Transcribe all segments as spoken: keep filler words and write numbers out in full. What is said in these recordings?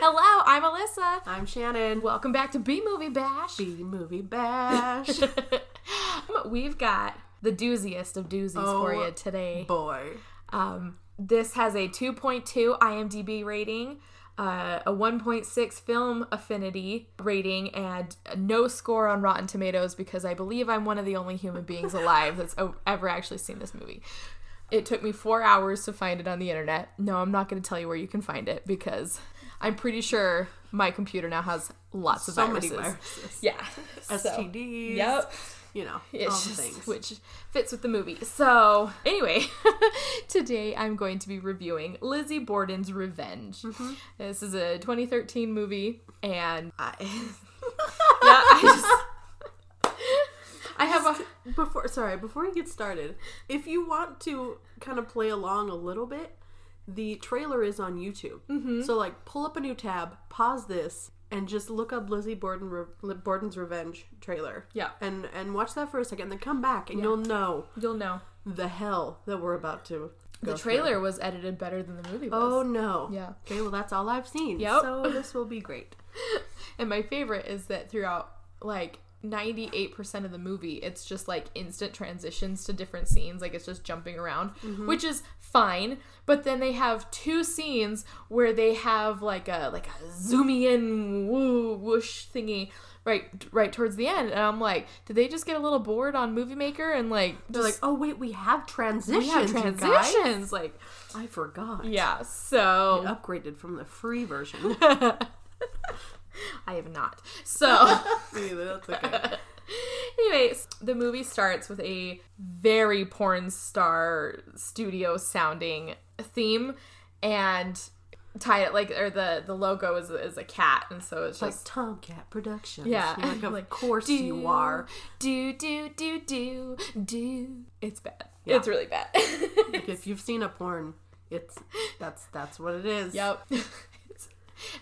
Hello, I'm Alyssa. I'm Shannon. Welcome back to B-Movie Bash. B-Movie Bash. We've got the dooziest of doozies oh, for you today. boy. Um, this has a two point two IMDb rating, uh, a one point six Film Affinity rating, and no score on Rotten Tomatoes because I believe I'm one of the only human beings alive that's ever actually seen this movie. It took me four hours to find it on the internet. No, I'm not going to tell you where you can find it because I'm pretty sure my computer now has lots of so viruses. Many viruses. Yeah. S T Ds. So, yep. You know, it's all just, the things. Which fits with the movie. So, anyway, today I'm going to be reviewing Lizzie Borden's Revenge. Mm-hmm. This is a twenty thirteen movie, and I... yeah, I just... I have a... Before, sorry, before we get started, if you want to kind of play along a little bit, the trailer is on YouTube. Mm-hmm. So, like, pull up a new tab, pause this, and just look up Lizzie Borden Re- Borden's Revenge trailer. Yeah. And and watch that for a second, then come back, and yeah. you'll know. You'll know. The hell that we're about to go The trailer through. Was edited better than the movie was. Oh, no. Yeah. Okay, well, that's all I've seen. Yep. So, this will be great. And my favorite is that throughout, like... ninety-eight percent of the movie, it's just like instant transitions to different scenes, like it's just jumping around, mm-hmm. which is fine, but then they have two scenes where they have like a like a zoomy in woo whoosh thingy right right towards the end, and I'm like, did they just get a little bored on Movie Maker and like just, they're like, oh wait, we have transitions we have transitions like I forgot. Yeah, so it upgraded from the free version. I have not. So, that's okay. Anyways, the movie starts with a very porn star studio sounding theme, and tie it like, or the the logo is is a cat, and so it's like just Tomcat Productions. Yeah, you're like, of like, course do, you are. Do do do do do. It's bad. Yeah. It's really bad. Like if you've seen a porn, it's that's that's what it is. Yep.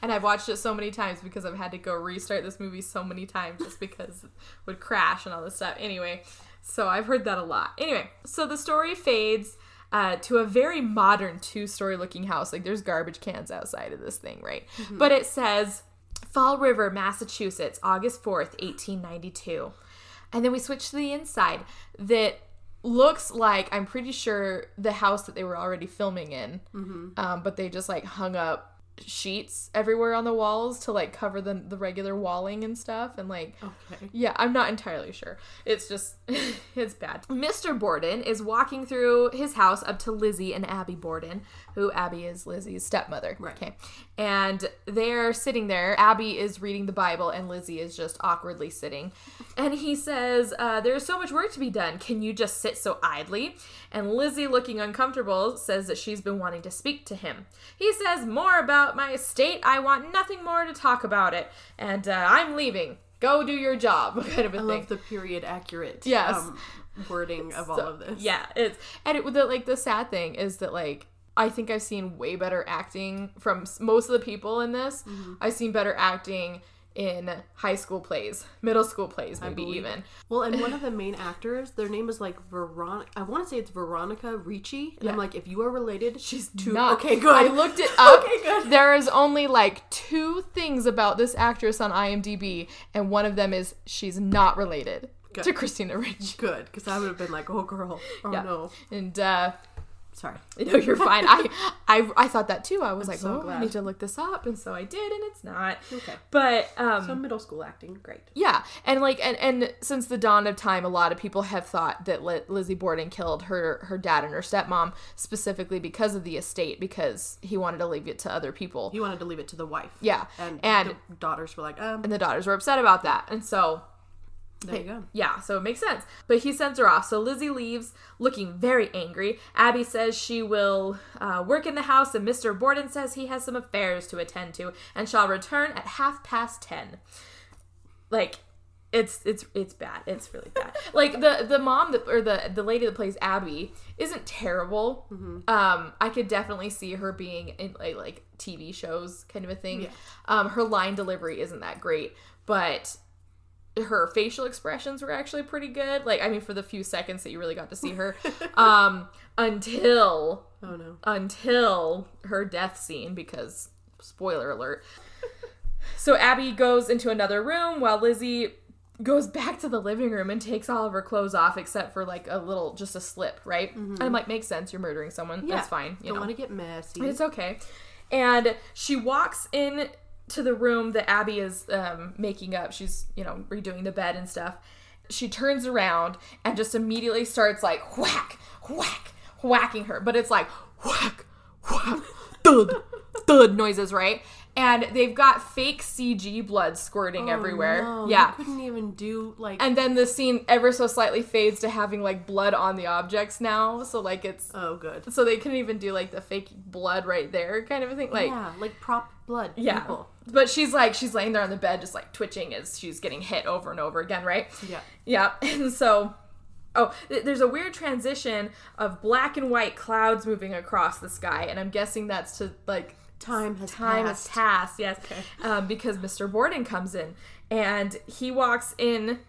And I've watched it so many times because I've had to go restart this movie so many times just because it would crash and all this stuff. Anyway, so I've heard that a lot. Anyway, so the story fades uh, to a very modern two-story looking house. Like, there's garbage cans outside of this thing, right? Mm-hmm. But it says, Fall River, Massachusetts, August fourth, eighteen ninety-two. And then we switch to the inside that... looks like, I'm pretty sure, the house that they were already filming in. Mm-hmm. Um, but they just, like, hung up sheets everywhere on the walls to like cover the the regular walling and stuff, and like okay. yeah, I'm not entirely sure. It's just it's bad. Mister Borden is walking through his house up to Lizzie and Abby Borden, who Abby is Lizzie's stepmother. Right. Okay. And they're sitting there. Abby is reading the Bible and Lizzie is just awkwardly sitting. And he says, uh, there's so much work to be done. Can you just sit so idly? And Lizzie, looking uncomfortable, says that she's been wanting to speak to him. He says, more about my estate. I want nothing more to talk about it. And uh, I'm leaving. Go do your job. Kind of a I thing. Love the period accurate yes. um, wording of so, all of this. Yeah. It's, and it, the, like, the sad thing is that, like, I think I've seen way better acting from most of the people in this. Mm-hmm. I've seen better acting in high school plays, middle school plays, maybe even. It. Well, and one of the main actors, their name is like Veronica. I want to say it's Veronica Ricci. And yeah. I'm like, if you are related, she's too. Not. Okay, good. I looked it up. Okay, good. There is only like two things about this actress on IMDb, and one of them is she's not related good. To Christina Ricci. Good, because I would have been like, oh girl, oh yeah. no, and. uh Sorry. No, you're fine. I, I I thought that too. I was I'm like, so oh, glad. I need to look this up. And so I did, and it's not. Okay. But, um. So middle school acting, great. Yeah. And like, and, and since the dawn of time, a lot of people have thought that Lizzie Borden killed her, her dad and her stepmom specifically because of the estate, because he wanted to leave it to other people. He wanted to leave it to the wife. Yeah. And, and the daughters were like, um. And the daughters were upset about that. And so. There you go. Yeah, so it makes sense. But he sends her off. So Lizzie leaves looking very angry. Abby says she will uh, work in the house, and Mister Borden says he has some affairs to attend to and shall return at half past ten. Like, it's it's it's bad. It's really bad. Like, the, the mom that, or the, the lady that plays Abby isn't terrible. Mm-hmm. Um, I could definitely see her being in, like, like T V shows kind of a thing. Yeah. Um, her line delivery isn't that great, but... her facial expressions were actually pretty good. Like, I mean, for the few seconds that you really got to see her. Um, until... Oh, no. Until her death scene, because Spoiler alert. So Abby goes into another room while Lizzie goes back to the living room and takes all of her clothes off except for like a little, just a slip, right? Mm-hmm. And I'm like, makes sense. You're murdering someone. Yeah. That's fine. You don't want to get messy. It's okay. And she walks in to the room that Abby is um, making up. She's, you know, redoing the bed and stuff. She turns around and just immediately starts like whack, whack, whacking her. But it's like whack, whack, thud, thud noises, right? And they've got fake C G blood squirting oh, everywhere. No. Yeah. You couldn't even do, like... And then the scene ever so slightly fades to having, like, blood on the objects now. So, like, it's... Oh, good. So they couldn't even do, like, the fake blood right there kind of a thing. Like, yeah, like prop blood. Yeah. People. But she's, like, she's laying there on the bed just, like, twitching as she's getting hit over and over again, right? Yeah. Yeah. And so... Oh, there's a weird transition of black and white clouds moving across the sky. And I'm guessing that's to, like... Time has Time passed. Time has passed, yes. Okay. Um, because Mister Borden comes in, and he walks in,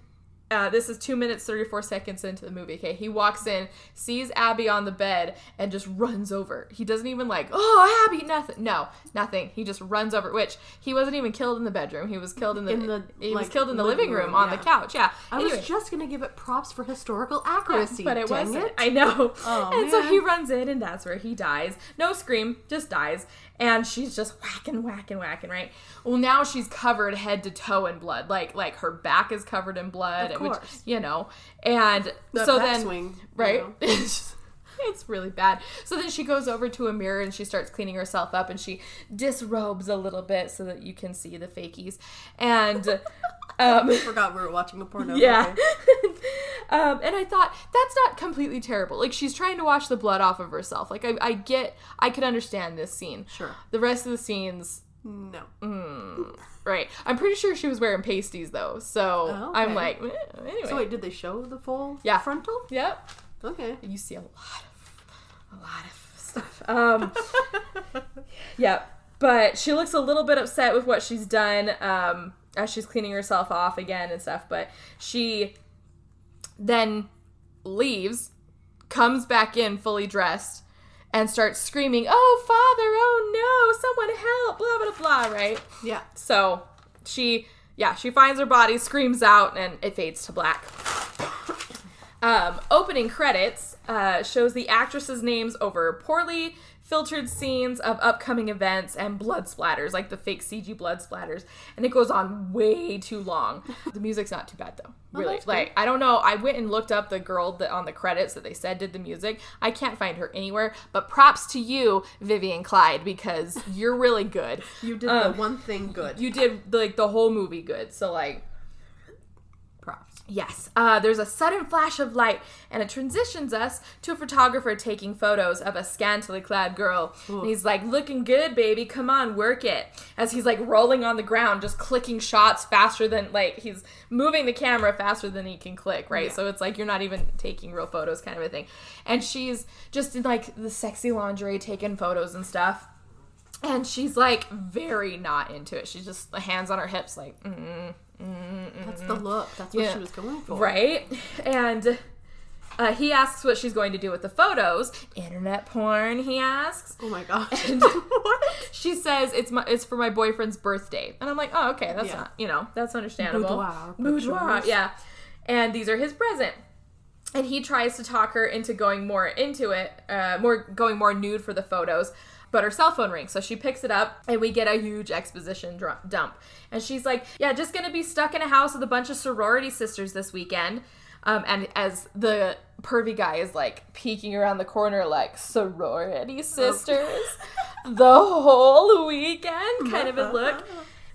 uh, this is two minutes, thirty-four seconds into the movie, okay? He walks in, sees Abby on the bed, and just runs over. He doesn't even like, oh, Abby, nothing. No, nothing. He just runs over, which he wasn't even killed in the bedroom. He was killed in the, in the he like, was killed in the living room, room on yeah. the couch, yeah. I anyway. was just going to give it props for historical accuracy, yeah, but it wasn't. It. I know. Oh, and man. So he runs in, and that's where he dies. No scream, just dies. And she's just whacking, whacking, whacking, right? Well, now she's covered head to toe in blood. Like, like her back is covered in blood. Of course. Which, you know. And the so then... swing, right? You know. it's, it's really bad. So then she goes over to a mirror and she starts cleaning herself up. And she disrobes a little bit so that you can see the fakies. And... Um, I forgot we were watching the porno. Yeah. um, and I thought, that's not completely terrible. Like, she's trying to wash the blood off of herself. Like, I, I get, I could understand this scene. Sure. The rest of the scenes... No. Mm, right. I'm pretty sure she was wearing pasties, though. So, oh, okay. I'm like, eh, anyway. So, wait, did they show the full yeah. frontal? Yep. Okay. You see a lot of, a lot of stuff. Um, yeah. But she looks a little bit upset with what she's done. Um... as she's cleaning herself off again and stuff, but she then leaves, comes back in fully dressed, and starts screaming, oh, Father, oh, no, someone help, blah, blah, blah, right? Yeah. So she, yeah, she finds her body, screams out, and it fades to black. Um, opening credits uh, shows the actresses' names over poorly filtered scenes of upcoming events and blood splatters, like the fake C G blood splatters, and it goes on way too long. The music's not too bad though, really. Oh, like cool. I don't know. I went and looked up the girl that on the credits that they said did the music. I can't find her anywhere. But props to you, Vivian Clyde, because you're really good. You did um, the one thing good. You did like the whole movie good. So like. Yes. Uh, there's a sudden flash of light, and it transitions us to a photographer taking photos of a scantily clad girl. Ooh. And he's like, looking good, baby. Come on, work it. As he's like rolling on the ground, just clicking shots faster than, like, he's moving the camera faster than he can click, right? Yeah. So it's like you're not even taking real photos kind of a thing. And she's just in, like, the sexy lingerie taking photos and stuff. And she's, like, very not into it. She's just, hands on her hips, like, mm-mm. Mm-mm. That's the look. That's what yeah. she was going for. Right? And uh, he asks what she's going to do with the photos. Internet porn, he asks. Oh my gosh. And what? She says, it's my, it's for my boyfriend's birthday. And I'm like, oh, okay, that's yeah. not, you know, that's understandable. Boudoir. Boudoir, yeah. And these are his present. And he tries to talk her into going more into it, uh, more going more nude for the photos. But her cell phone rings, so she picks it up, and we get a huge exposition dr- dump. And she's like, yeah, just gonna be stuck in a house with a bunch of sorority sisters this weekend. Um, and as the pervy guy is, like, peeking around the corner, like, sorority sisters the whole weekend kind of a look.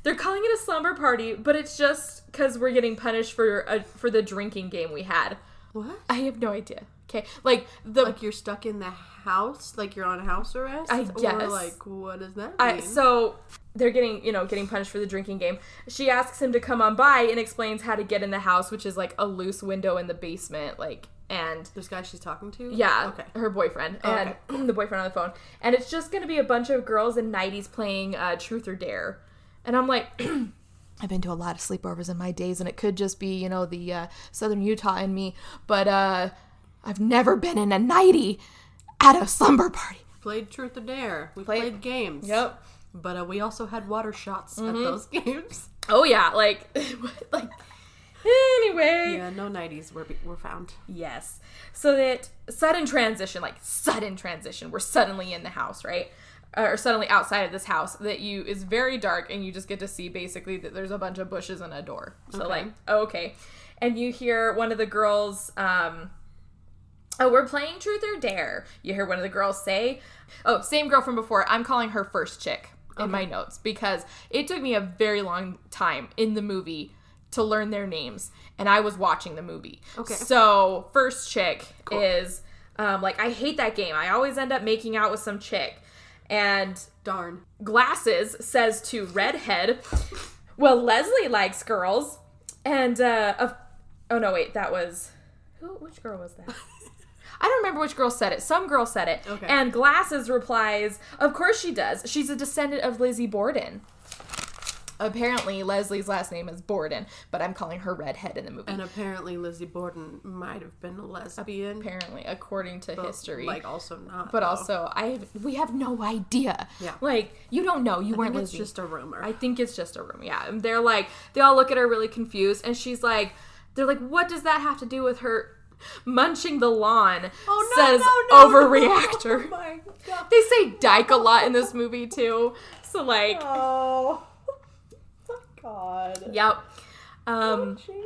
They're calling it a slumber party, but it's just because we're getting punished for a, for the drinking game we had. What? I have no idea. Okay, like the like you're stuck in the house, like you're on house arrest. I guess. Or like, what does that mean? I, so they're getting, you know, getting punished for the drinking game. She asks him to come on by and explains how to get in the house, which is like a loose window in the basement, like and this guy she's talking to. Yeah, okay. Her boyfriend and okay. the boyfriend on the phone, and it's just gonna be a bunch of girls in nineties playing uh, Truth or Dare, and I'm like. I've been to a lot of sleepovers in my days, and it could just be, you know, the uh, Southern Utah in me, but uh, I've never been in a nighty at a slumber party. Played Truth or Dare. We played, played games. Yep. But uh, we also had water shots mm-hmm. at those games. Oh, yeah. Like, like anyway. Yeah, no nineties were, were found. Yes. So that sudden transition, like sudden transition, we're suddenly in the house, right? Or suddenly outside of this house that you is very dark, and you just get to see basically that there's a bunch of bushes and a door. So, okay. like, oh, okay. And you hear one of the girls, um, oh, we're playing Truth or Dare. You hear one of the girls say, oh, same girl from before. I'm calling her First Chick in okay. my notes, because it took me a very long time in the movie to learn their names, and I was watching the movie. Okay. So First Chick cool. is, um, like, I hate that game. I always end up making out with some chick. And darn. Glasses says to Redhead, well, Leslie likes girls. And, uh, of, oh no, wait, that was, who, which girl was that? I don't remember which girl said it. Some girl said it. Okay. And Glasses replies, of course she does. She's a descendant of Lizzie Borden. Apparently, Leslie's last name is Borden, but I'm calling her Redhead in the movie. And apparently, Lizzie Borden might have been a lesbian. Apparently, according to but, history. Like, also not. But though. also, I we have no idea. Yeah. Like, you don't know. You I weren't think Lizzie. It's just a rumor. I think it's just a rumor, yeah. And they're like, they all look at her really confused, and she's like, they're like, what does that have to do with her munching the lawn? Oh, no, says no, no, overreactor. No, oh, my God. They say dyke a lot in this movie, too. So, like... Oh... God. Yep. Um, munching.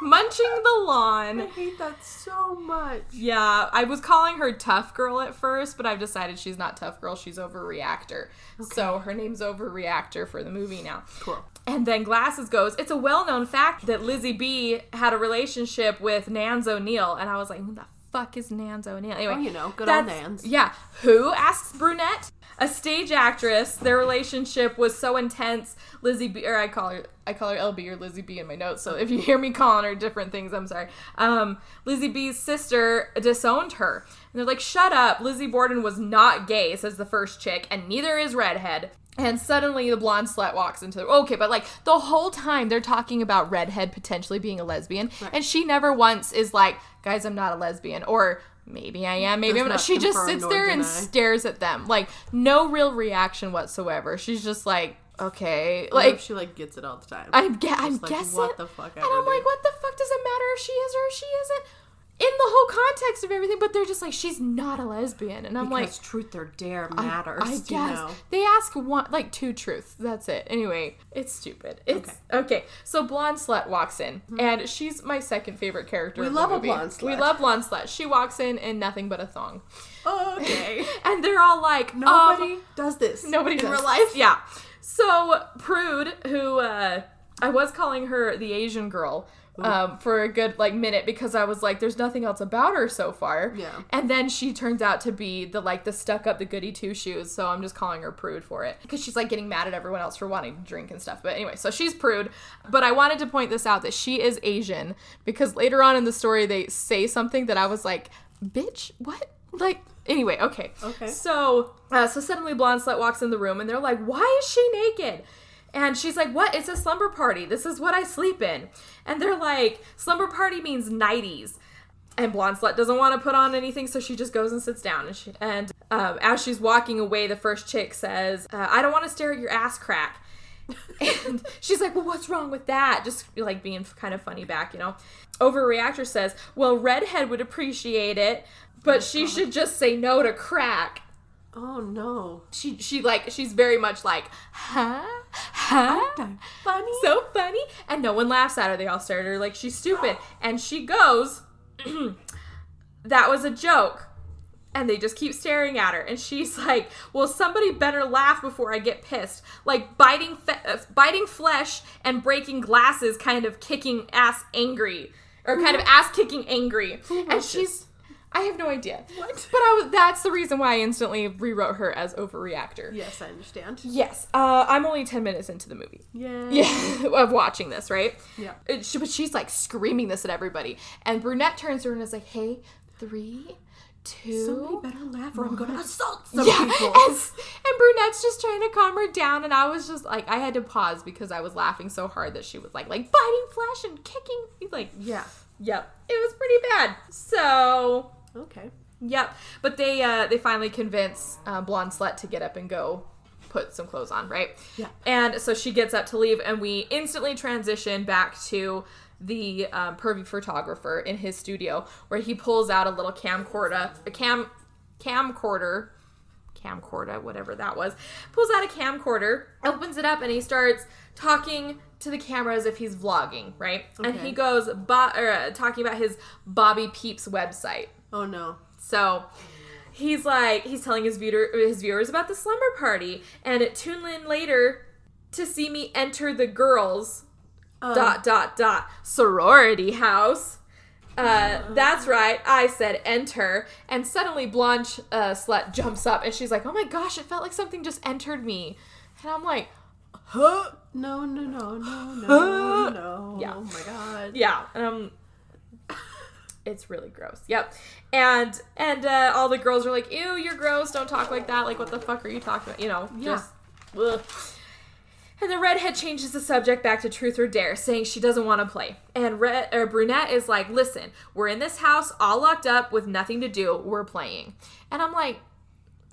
munching the lawn. I hate that so much. Yeah, I was calling her Tough Girl at first, but I've decided she's not Tough Girl, she's Overreactor. Okay. So her name's Overreactor for the movie now. Cool. And then Glasses goes, it's a well-known fact that Lizzie B had a relationship with Nance O'Neill. And I was like, who the fuck is Nance O'Neill? Anyway, oh, you know, good old Nance. Yeah. Who? Asks Brunette. A stage actress, their relationship was so intense, Lizzie B, or I call her, I call her L B or Lizzie B in my notes, so if you hear me calling her different things, I'm sorry. Um, Lizzie B's sister disowned her. And they're like, shut up, Lizzie Borden was not gay, says the First Chick, and neither is Redhead. And suddenly the blonde slut walks into the... Okay, but like, the whole time they're talking about Redhead potentially being a lesbian, right. and she never once is like, guys, I'm not a lesbian, or... Maybe I am, maybe Does I'm not. She just sits there and stares at them. Like, no real reaction whatsoever. She's just like, okay. Like, she, like, gets it all the time. I'm, ge- I'm like, guessing. What the fuck? And I'm like, what the fuck does it matter if she is or if she isn't? In the whole context of everything, but they're just like, she's not a lesbian. And I'm because like... truth or dare matters, I, I guess. You know? They ask one, like two truths. That's it. Anyway, it's stupid. It's Okay. okay. So Blonde Slut walks in, mm-hmm. and she's my second favorite character we in the movie. We love a Blonde Slut. We love Blonde Slut. She walks in in nothing but a thong. Oh, okay. And they're all like... Nobody um, does this. Nobody in does. Real life. Yeah. So Prude, who uh, I was calling her the Asian girl... Um, for a good, like, minute, because I was like, there's nothing else about her so far. Yeah. And then she turns out to be the, like, the stuck-up, the goody-two-shoes, so I'm just calling her Prude for it. Because she's, like, getting mad at everyone else for wanting to drink and stuff. But anyway, so she's Prude. But I wanted to point this out, that she is Asian, because later on in the story, they say something that I was like, bitch, what? Like... Anyway, okay. Okay. So, uh, so suddenly Blonde Slut walks in the room, and they're like, why is she naked? And she's like, what? It's a slumber party. This is what I sleep in. And they're like, slumber party means nighties. And Blonde Slut doesn't want to put on anything, so she just goes and sits down. And, she, and um, as she's walking away, the First Chick says, uh, I don't want to stare at your ass crack. And she's like, well, what's wrong with that? Just, like, being kind of funny back, you know. Overreactor says, well, Redhead would appreciate it, but oh, she God. should just say no to crack. Oh, no. She, she like, she's very much like, huh? Huh? Aren't I funny? So funny. And no one laughs at her. They all stare at her like she's stupid. And she goes, that was a joke. And they just keep staring at her. And she's like, well, somebody better laugh before I get pissed. Like, biting, fe- uh, biting flesh and breaking glasses, kind of kicking ass angry. Or kind of ass kicking angry. And she's... I have no idea. What? But I was, that's the reason why I instantly rewrote her as Overreactor. Yes, I understand. Yes. Uh, I'm only ten minutes into the movie. Yay. Yeah. Of watching this, right? Yeah. It, she, but she's like screaming this at everybody. And Brunette turns to her and is like, hey, three, two, somebody better laugh or I'm going to assault some yeah. people. And, and Brunette's just trying to calm her down. And I was just like, I had to pause because I was laughing so hard that she was like, like biting flesh and kicking. Like, yeah. Yep. It was pretty bad. So... Okay. Yep. But they uh, they finally convince uh, Blonde Slut to get up and go put some clothes on, right? Yeah. And so she gets up to leave, and we instantly transition back to the um, pervy photographer in his studio, where he pulls out a little camcorder, a cam, camcorder, camcorder, whatever that was, pulls out a camcorder, opens it up, and he starts talking to the camera as if he's vlogging, right? Okay. And he goes bo- or, uh, talking about his Bobby Peeps website. Oh, no. So he's like, he's telling his, viewer, his viewers about the slumber party, and tune in later to see me enter the girls... Um, dot, dot, dot, sorority house. Uh, uh, that's right. I said enter. And suddenly Blanche uh, slut jumps up and she's like, oh my gosh, it felt like something just entered me. And I'm like, huh? No, no, no, no, no, no. Yeah. Oh my God. Yeah. Um, it's really gross. Yep. And and uh, all the girls are like, ew, you're gross. Don't talk like that. Like, what the fuck are you talking about? You know, yeah. just, ugh. And the redhead changes the subject back to truth or dare, saying she doesn't want to play. And Red, or Brunette is like, listen, we're in this house, all locked up, with nothing to do. We're playing. And I'm like,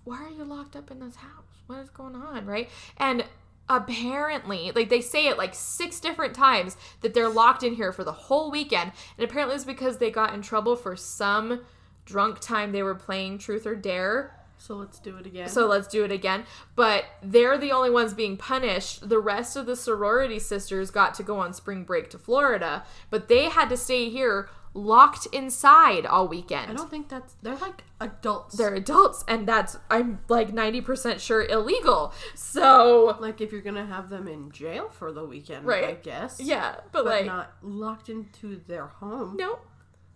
why are you locked up in this house? What is going on, right? And apparently, like, they say it like six different times that they're locked in here for the whole weekend. And apparently it's because they got in trouble for some drunk time they were playing truth or dare. So let's do it again. So let's do it again. But they're the only ones being punished. The rest of the sorority sisters got to go on spring break to Florida, but they had to stay here locked inside all weekend. I don't think that's... They're like adults. They're adults, and that's, I'm like ninety percent sure, illegal. So... Like if you're going to have them in jail for the weekend, right? I guess. Yeah, but, but like... not locked into their home. Nope.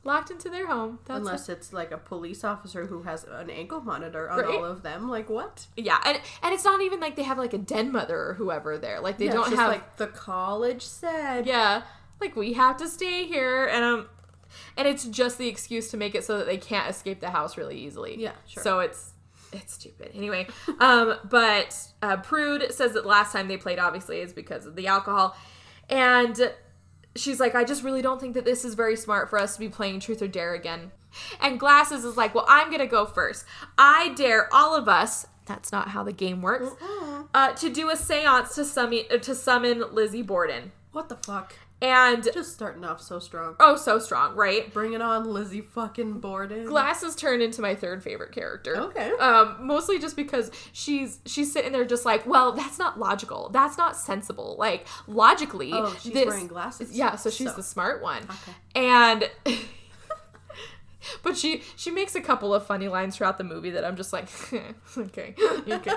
Locked into their home. That's Unless it. It's like a police officer who has an ankle monitor on right? all of them. Like, what? Yeah. And and it's not even like they have like a den mother or whoever there. Like, they yeah, don't it's just have... like, the college said. Yeah. Like, we have to stay here. And um, and it's just the excuse to make it so that they can't escape the house really easily. Yeah, sure. So it's... It's stupid. Anyway, um, but uh, Prude says that last time they played, obviously, is because of the alcohol. And... she's like, I just really don't think that this is very smart for us to be playing Truth or Dare again. And Glasses is like, well, I'm going to go first. I dare all of us, that's not how the game works, uh, to do a seance to summon, to summon Lizzie Borden. What the fuck? And just starting off so strong. Oh, so strong, right? Bring it on, Lizzie fucking Borden. Glasses turned into my third favorite character. Okay. Um, mostly just because she's she's sitting there just like, well, that's not logical. That's not sensible. Like, logically. Oh, she's this, wearing glasses. Yeah, so she's so. the smart one. Okay. And, but she, she makes a couple of funny lines throughout the movie that I'm just like, okay, okay.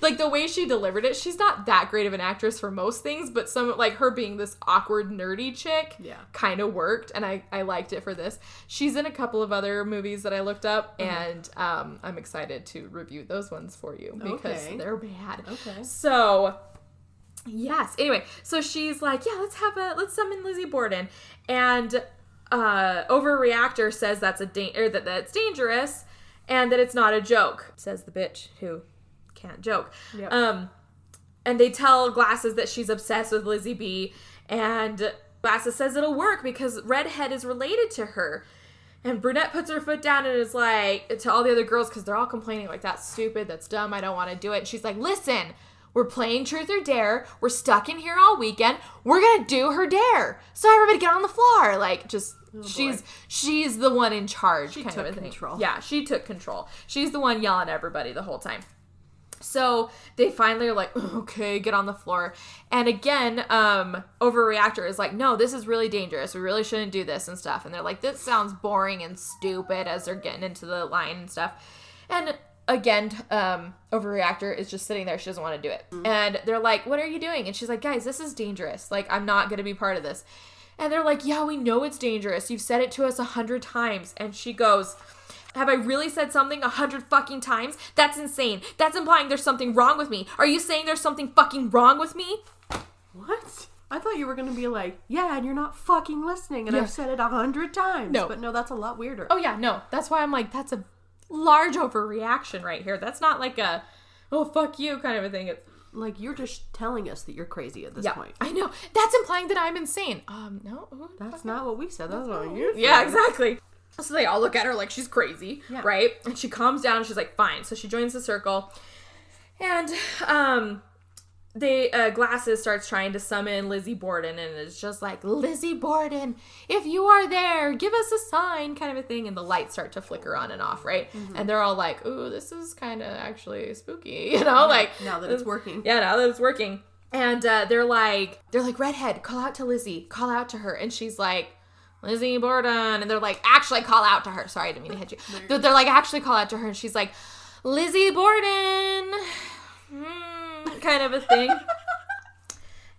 Like, the way she delivered it, she's not that great of an actress for most things, but some, like, her being this awkward, nerdy chick yeah. kind of worked, and I, I liked it for this. She's in a couple of other movies that I looked up, mm-hmm. and um, I'm excited to review those ones for you, because okay. they're bad. Okay. So, yes. Anyway, so she's like, yeah, let's have a, let's summon Lizzie Borden, and uh, Overreactor says that's a da- or that that's dangerous, and that it's not a joke, says the bitch who... can't joke. Yep. Um, and they tell Glasses that she's obsessed with Lizzie B, and Glasses says it'll work because Redhead is related to her. And Brunette puts her foot down and is like, to all the other girls, because they're all complaining, like, that's stupid, that's dumb, I don't want to do it. And she's like, listen, we're playing Truth or Dare, we're stuck in here all weekend, we're going to do her dare. So everybody get on the floor. Like, just, oh, she's boy. she's the one in charge. She kind took of a control. Thing. Yeah, she took control. She's the one yelling at everybody the whole time. So they finally are like, okay, get on the floor. And again, um, Overreactor is like, no, this is really dangerous. We really shouldn't do this and stuff. And they're like, this sounds boring and stupid as they're getting into the line and stuff. And again, um, Overreactor is just sitting there. She doesn't want to do it. And they're like, what are you doing? And she's like, guys, this is dangerous. Like, I'm not going to be part of this. And they're like, yeah, we know it's dangerous. You've said it to us a hundred times. And she goes... have I really said something a hundred fucking times? That's insane. That's implying there's something wrong with me. Are you saying there's something fucking wrong with me? What? I thought you were going to be like, yeah, and you're not fucking listening, and yeah. I've said it a hundred times. No. But no, that's a lot weirder. Oh, yeah, no. That's why I'm like, that's a large overreaction right here. That's not like a, oh, fuck you kind of a thing. It's like, you're just telling us that you're crazy at this yeah, point. I know. That's implying that I'm insane. Um, no. That's not what we said. That's, that's what you said. Yeah, exactly. So they all look at her like she's crazy, yeah. right? And she calms down and she's like, fine. So she joins the circle And um, they uh, Glasses starts trying to summon Lizzie Borden, and it's just like, Lizzie Borden, if you are there, give us a sign, kind of a thing. And the lights start to flicker on and off, right? Mm-hmm. And they're all like, ooh, this is kind of actually spooky, you know? Like, now that it's working. Yeah, now that it's working. And uh, they're like, they're like, redhead, call out to Lizzie, call out to her. And she's like, Lizzie Borden. And they're like, actually call out to her. Sorry, I didn't mean to hit you. They're, they're like, actually call out to her. And she's like, Lizzie Borden. Mm, kind of a thing.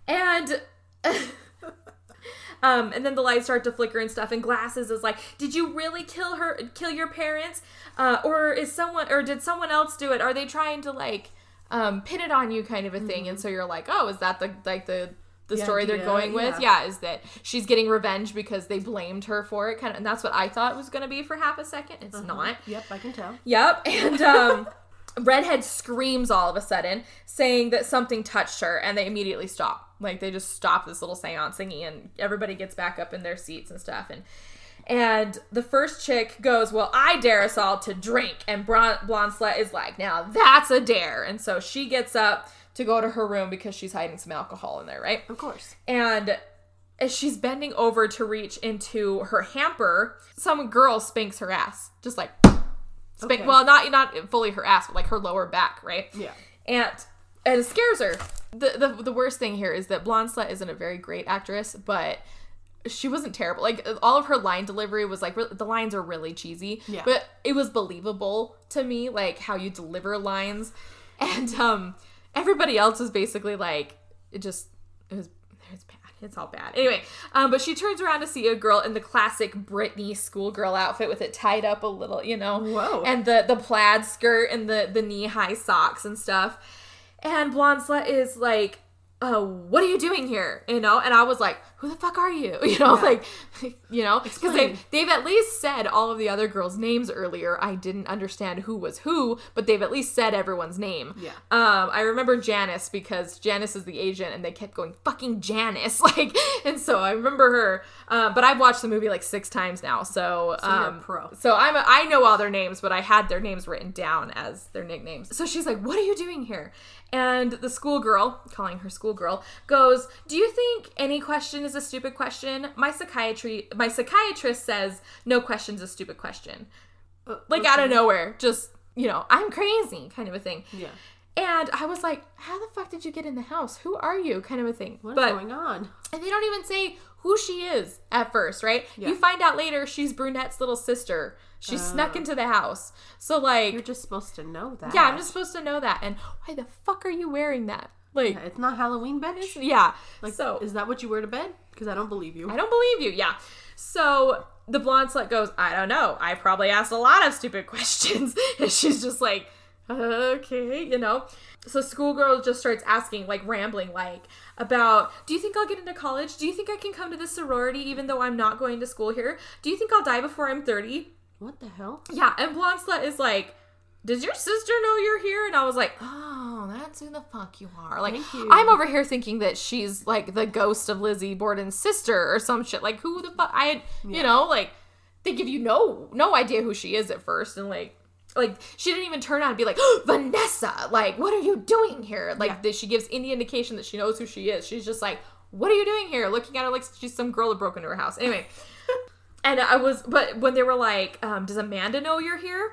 and... Um, and then the lights start to flicker and stuff, and Glasses is like, did you really kill her, kill your parents? Uh, or is someone, or did someone else do it? Are they trying to, like, um, pin it on you, kind of a thing? Mm-hmm. And so you're like, oh, is that the, like, the, the, the story idea they're going with? Yeah. yeah, is that she's getting revenge because they blamed her for it, kind of, and that's what I thought it was going to be for half a second. It's uh-huh. not. Yep, I can tell. Yep, and, um... Redhead screams all of a sudden, saying that something touched her, and they immediately stop. Like, they just stop this little seance thingy, and everybody gets back up in their seats and stuff. And and the first chick goes, well, I dare us all to drink. And Bron- Blonde Slut is like, now that's a dare. And so she gets up to go to her room because she's hiding some alcohol in there, right? Of course. And as she's bending over to reach into her hamper, some girl spanks her ass. Just like... Spank, okay. Well, not not fully her ass, but like her lower back, right? Yeah. And and it scares her. The, the the worst thing here is that Blonde Slut isn't a very great actress, but she wasn't terrible. Like, all of her line delivery was like, the lines are really cheesy. Yeah. But it was believable to me, like, how you deliver lines. And um, everybody else was basically like, it just, it was, it was bad. It's all bad. Anyway, um, but she turns around to see a girl in the classic Britney schoolgirl outfit with it tied up a little, you know. Whoa. And the, the plaid skirt and the, the knee-high socks and stuff. And Blonde Slut is like, oh, what are you doing here? You know? And I was like, who the fuck are you? You know, yeah. like, you know, because they've, they've at least said all of the other girls' names earlier. I didn't understand who was who, but they've at least said everyone's name. Yeah. Um, I remember Janice because Janice is the agent and they kept going, fucking Janice. Like, and so I remember her, uh, but I've watched the movie like six times now. So, so um, you're pro. So I'm, a, I know all their names, but I had their names written down as their nicknames. So she's like, what are you doing here? And the schoolgirl, calling her schoolgirl, goes, do you think any question is a stupid question? My psychiatry, my psychiatrist says no question's a stupid question. Uh, like, okay. Out of nowhere. Just, you know, I'm crazy kind of a thing. Yeah. And I was like, how the fuck did you get in the house? Who are you? Kind of a thing. What's going on? And they don't even say who she is at first, right? Yeah. You find out later she's Brunette's little sister. She uh, snuck into the house. So, like... You're just supposed to know that. Yeah, I'm just supposed to know that. And why the fuck are you wearing that? Like... Yeah, it's not Halloween, bitch. Yeah. Like, so... Is that what you wear to bed? Because I don't believe you. I don't believe you, yeah. So, the Blonde Slut goes, I don't know. I probably asked a lot of stupid questions. And she's just like... okay, you know. So schoolgirl just starts asking, like, rambling, like, about, do you think I'll get into college? Do you think I can come to this sorority even though I'm not going to school here? Do you think I'll die before I'm thirty? What the hell? Yeah, and Blonde Slut is like, does your sister know you're here? And I was like, oh, that's who the fuck you are. Like, you. I'm over here thinking that she's, like, the ghost of Lizzie Borden's sister or some shit. Like, who the fuck? I had, yeah. you know, like, they give you no, no idea who she is at first and, like, Like, she didn't even turn out and be like, oh, Vanessa, like, what are you doing here? Like, yeah. the, she gives any indication that she knows who she is. She's just like, what are you doing here? Looking at her like she's some girl that broke into her house. Anyway, and I was, but when they were like, um, does Amanda know you're here?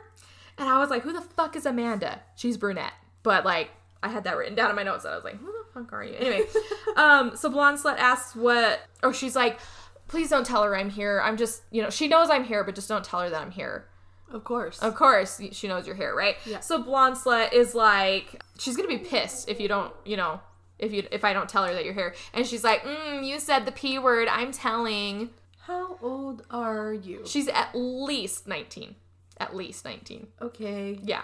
And I was like, who the fuck is Amanda? She's brunette. But, like, I had that written down in my notes. And I was like, who the fuck are you? Anyway, um, so Blonde Slut asks what, or she's like, please don't tell her I'm here. I'm just, you know, she knows I'm here, but just don't tell her that I'm here. Of course. Of course. She knows you're here, right? Yeah. So Blonde Slut is like, she's going to be pissed if you don't, you know, if you if I don't tell her that you're here. And she's like, mm, you said the P word. I'm telling. How old are you? She's at least nineteen. At least nineteen. Okay. Yeah.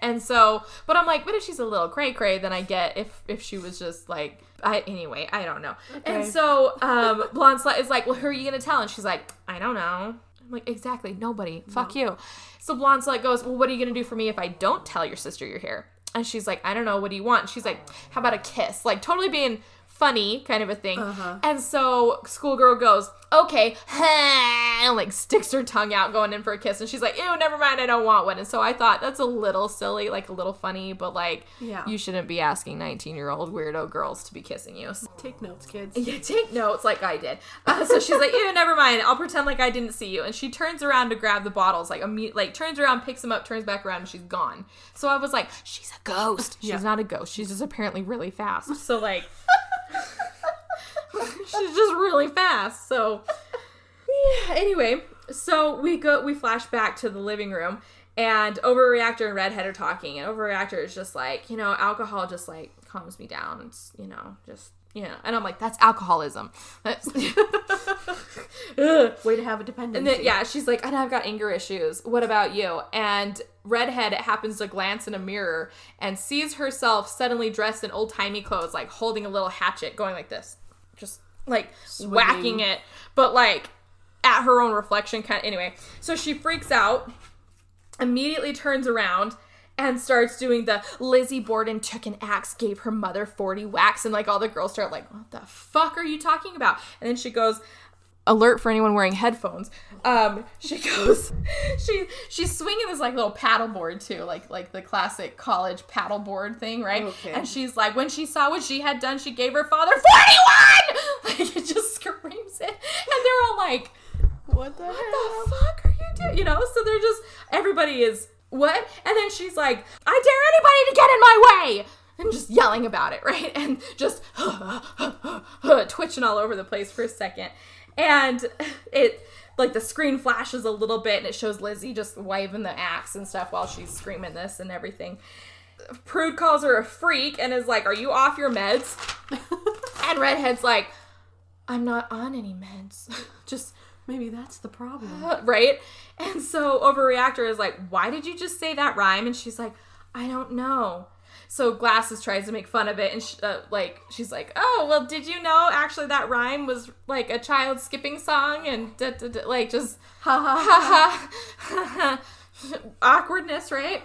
And so, but I'm like, what if she's a little cray-cray? Then I get if if she was just like, I anyway, I don't know. Okay. And so um, Blonde Slut is like, well, who are you going to tell? And she's like, I don't know. I'm like, exactly, nobody. No. Fuck you. So Blonde Slut goes, well, what are you going to do for me if I don't tell your sister you're here? And she's like, I don't know. What do you want? And she's like, how about a kiss? Like, totally being... funny kind of a thing. Uh-huh. And so schoolgirl goes, okay, and like sticks her tongue out going in for a kiss. And she's like, ew, never mind, I don't want one. And so I thought that's a little silly, like a little funny, but like yeah. you shouldn't be asking nineteen-year-old weirdo girls to be kissing you. So, take notes, kids. Yeah, take notes like I did. Uh, so she's like, ew, never mind, I'll pretend like I didn't see you. And she turns around to grab the bottles, like, imme- like turns around, picks them up, turns back around, and she's gone. So I was like, she's a ghost. She's yeah. not a ghost. She's just apparently really fast. So like... she's just really fast. So yeah, anyway, so we go we flash back to the living room, and Overreactor and Redhead are talking, and Overreactor is just like, you know, alcohol just like calms me down. It's, you know, just, you know, and I'm like, that's alcoholism. That's way to have a dependency. And then, yeah, she's like, and I've got anger issues. What about you? And Redhead happens to glance in a mirror and sees herself suddenly dressed in old-timey clothes, like holding a little hatchet, going like this. Just like swinging. Whacking it, but like at her own reflection kind of, anyway. So she freaks out, immediately turns around and starts doing the Lizzie Borden took an axe, gave her mother forty whacks, and like all the girls start like, what the fuck are you talking about? And then she goes, alert for anyone wearing headphones. Um, she goes, she she's swinging this like little paddleboard too, like like the classic college paddleboard thing, right? Okay. And she's like, when she saw what she had done, she gave her father forty-one. Like it just screams it, and they're all like, "What the what hell? the fuck are you doing?" You know? So they're just everybody is what? And then she's like, "I dare anybody to get in my way." And just yelling about it, right? And just twitching all over the place for a second. And it, like, the screen flashes a little bit, and it shows Lizzie just waving the axe and stuff while she's screaming this and everything. Prude calls her a freak and is like, are you off your meds? And Redhead's like, I'm not on any meds. Just, maybe that's the problem. Uh, right? And so Overreactor is like, why did you just say that rhyme? And she's like, I don't know. So Glasses tries to make fun of it, and she, uh, like she's like, oh, well, did you know actually that rhyme was like a child skipping song, and da, da, da, like just ha ha ha ha awkwardness, right?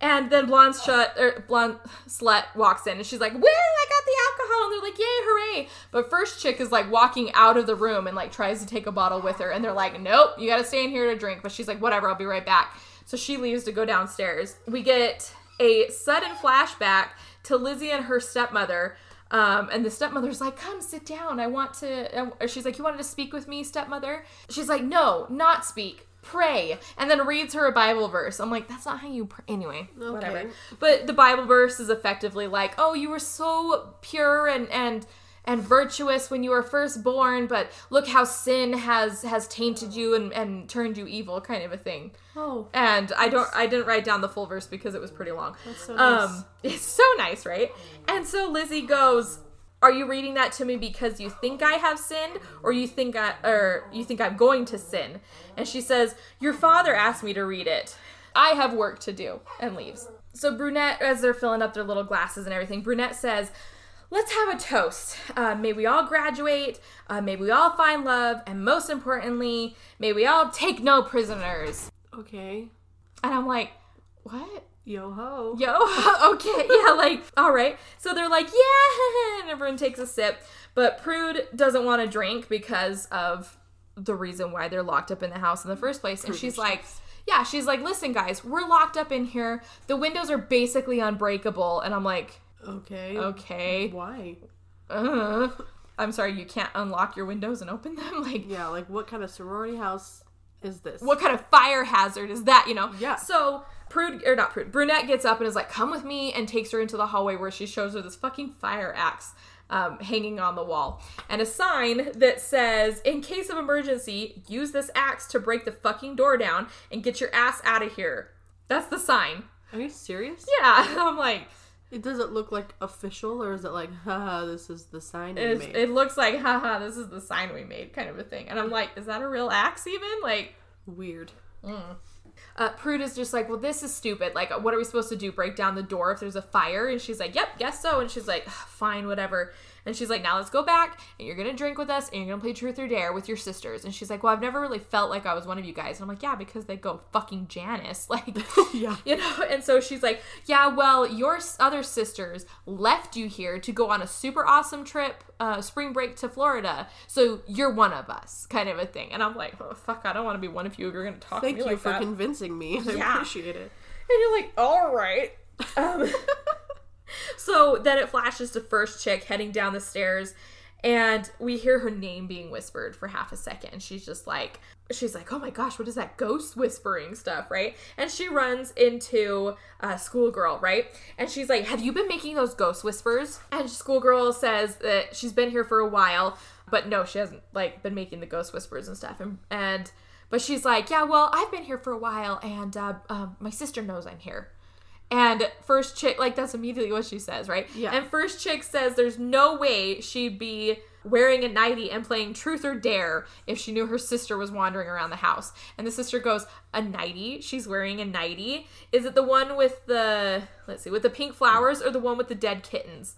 And then blonde shut or blonde slut walks in, and she's like, "Woo! I got the alcohol!" And they're like, "Yay, hooray!" But first, chick is like walking out of the room and like tries to take a bottle with her, and they're like, "Nope, you got to stay in here to drink." But she's like, "Whatever, I'll be right back." So she leaves to go downstairs. We get a sudden flashback to Lizzie and her stepmother, um, and the stepmother's like, come sit down, I want to, I, she's like, you wanted to speak with me, stepmother? She's like, no, not speak, pray, and then reads her a Bible verse. I'm like, that's not how you pray, anyway, okay. Whatever. But the Bible verse is effectively like, oh, you were so pure and, and, and virtuous when you were first born, but look how sin has, has tainted you and, and turned you evil, kind of a thing. Oh. And I don't I didn't write down the full verse because it was pretty long. That's so nice. Um, it's so nice, right? And so Lizzie goes, are you reading that to me because you think I have sinned, or you think I or you think I'm going to sin? And she says, your father asked me to read it. I have work to do, and leaves. So Brunette, as they're filling up their little glasses and everything, Brunette says, let's have a toast. Uh, may we all graduate. Uh, may we all find love. And most importantly, may we all take no prisoners. Okay. And I'm like, what? Yo-ho. Yo-ho. Okay. Yeah, like, all right. So they're like, yeah. And everyone takes a sip. But Prude doesn't want to drink because of the reason why they're locked up in the house in the first place. And she's like... Yeah, she's like, listen, guys, we're locked up in here. The windows are basically unbreakable. And I'm like... Okay. Okay. Why? Uh, I'm sorry, you can't unlock your windows and open them? Like, yeah, like what kind of sorority house is this? What kind of fire hazard is that, you know? Yeah. So, Prude, or not Prude, Brunette gets up and is like, come with me, and takes her into the hallway where she shows her this fucking fire axe um, hanging on the wall. And a sign that says, in case of emergency, use this axe to break the fucking door down and get your ass out of here. That's the sign. Are you serious? Yeah. I'm like... It doesn't look like official, or is it like, haha, this is the sign we made? It looks like, haha, this is the sign we made, kind of a thing. And I'm like, is that a real axe even? Like, weird. Mm. Uh, Prude is just like, well, this is stupid. Like, what are we supposed to do? Break down the door if there's a fire? And she's like, yep, guess so. And she's like, fine, whatever. And she's like, now let's go back and you're going to drink with us and you're going to play Truth or Dare with your sisters. And she's like, well, I've never really felt like I was one of you guys. And I'm like, yeah, because they go fucking Janice. Like, yeah, you know? And so she's like, yeah, well, your other sisters left you here to go on a super awesome trip, uh, spring break to Florida. So you're one of us, kind of a thing. And I'm like, oh, fuck, I don't want to be one of you if you're going to talk to me like that. Thank you for convincing me. I yeah. appreciate it. And you're like, all right. Um, so then it flashes to first chick heading down the stairs, and we hear her name being whispered for half a second. And she's just like, she's like, oh my gosh, what is that ghost whispering stuff, right? And she runs into uh, Schoolgirl, right? And she's like, have you been making those ghost whispers? And Schoolgirl says that she's been here for a while, but no, she hasn't, like, been making the ghost whispers and stuff. And, and but she's like, yeah, well, I've been here for a while, and uh, um, my sister knows I'm here. And first chick, like, that's immediately what she says, right? Yeah. And first chick says there's no way she'd be wearing a nightie and playing Truth or Dare if she knew her sister was wandering around the house. And the sister goes, a nightie? She's wearing a nightie? Is it the one with the, let's see, with the pink flowers or the one with the dead kittens?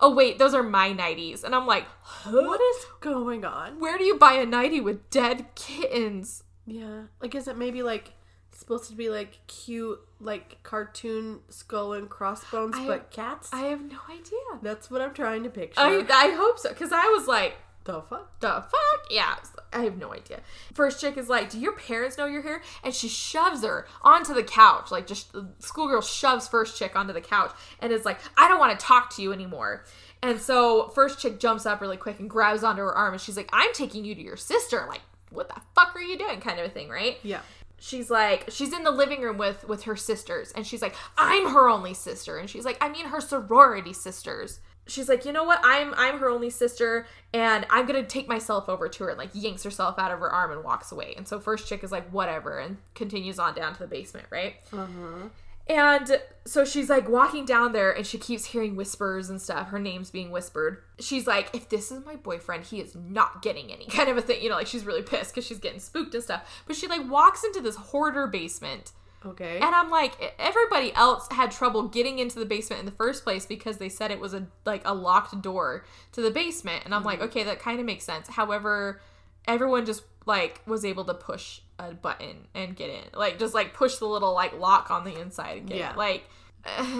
Oh, wait, those are my nighties. And I'm like, huh? What is going on? Where do you buy a nightie with dead kittens? Yeah. Like, is it maybe, like, supposed to be, like, cute, like, cartoon skull and crossbones, I but have, cats? I have no idea. That's what I'm trying to picture. I, I hope so, because I was like, the fuck? The fuck? Yeah, I have no idea. First chick is like, do your parents know you're here? And she shoves her onto the couch. Like, just, Schoolgirl shoves first chick onto the couch and is like, I don't want to talk to you anymore. And so first chick jumps up really quick and grabs onto her arm, and she's like, I'm taking you to your sister. I'm like, what the fuck are you doing? Kind of a thing, right? Yeah. She's like, she's in the living room with, with her sisters. And she's like, I'm her only sister. And she's like, I mean her sorority sisters. She's like, you know what? I'm I'm her only sister, and I'm going to take myself over to her. And, like, yanks herself out of her arm and walks away. And so first chick is like, whatever, and continues on down to the basement, right? Uh-huh. And so she's, like, walking down there, and she keeps hearing whispers and stuff. Her name's being whispered. She's like, if this is my boyfriend, he is not getting any, kind of a thing. You know, like, she's really pissed because she's getting spooked and stuff. But she, like, walks into this hoarder basement. Okay. And I'm like, everybody else had trouble getting into the basement in the first place because they said it was, a like, a locked door to the basement. And I'm mm-hmm. like, okay, that kind of makes sense. However, everyone just, like, was able to push a button and get in, like, just, like, push the little, like, lock on the inside and get yeah. in. Like,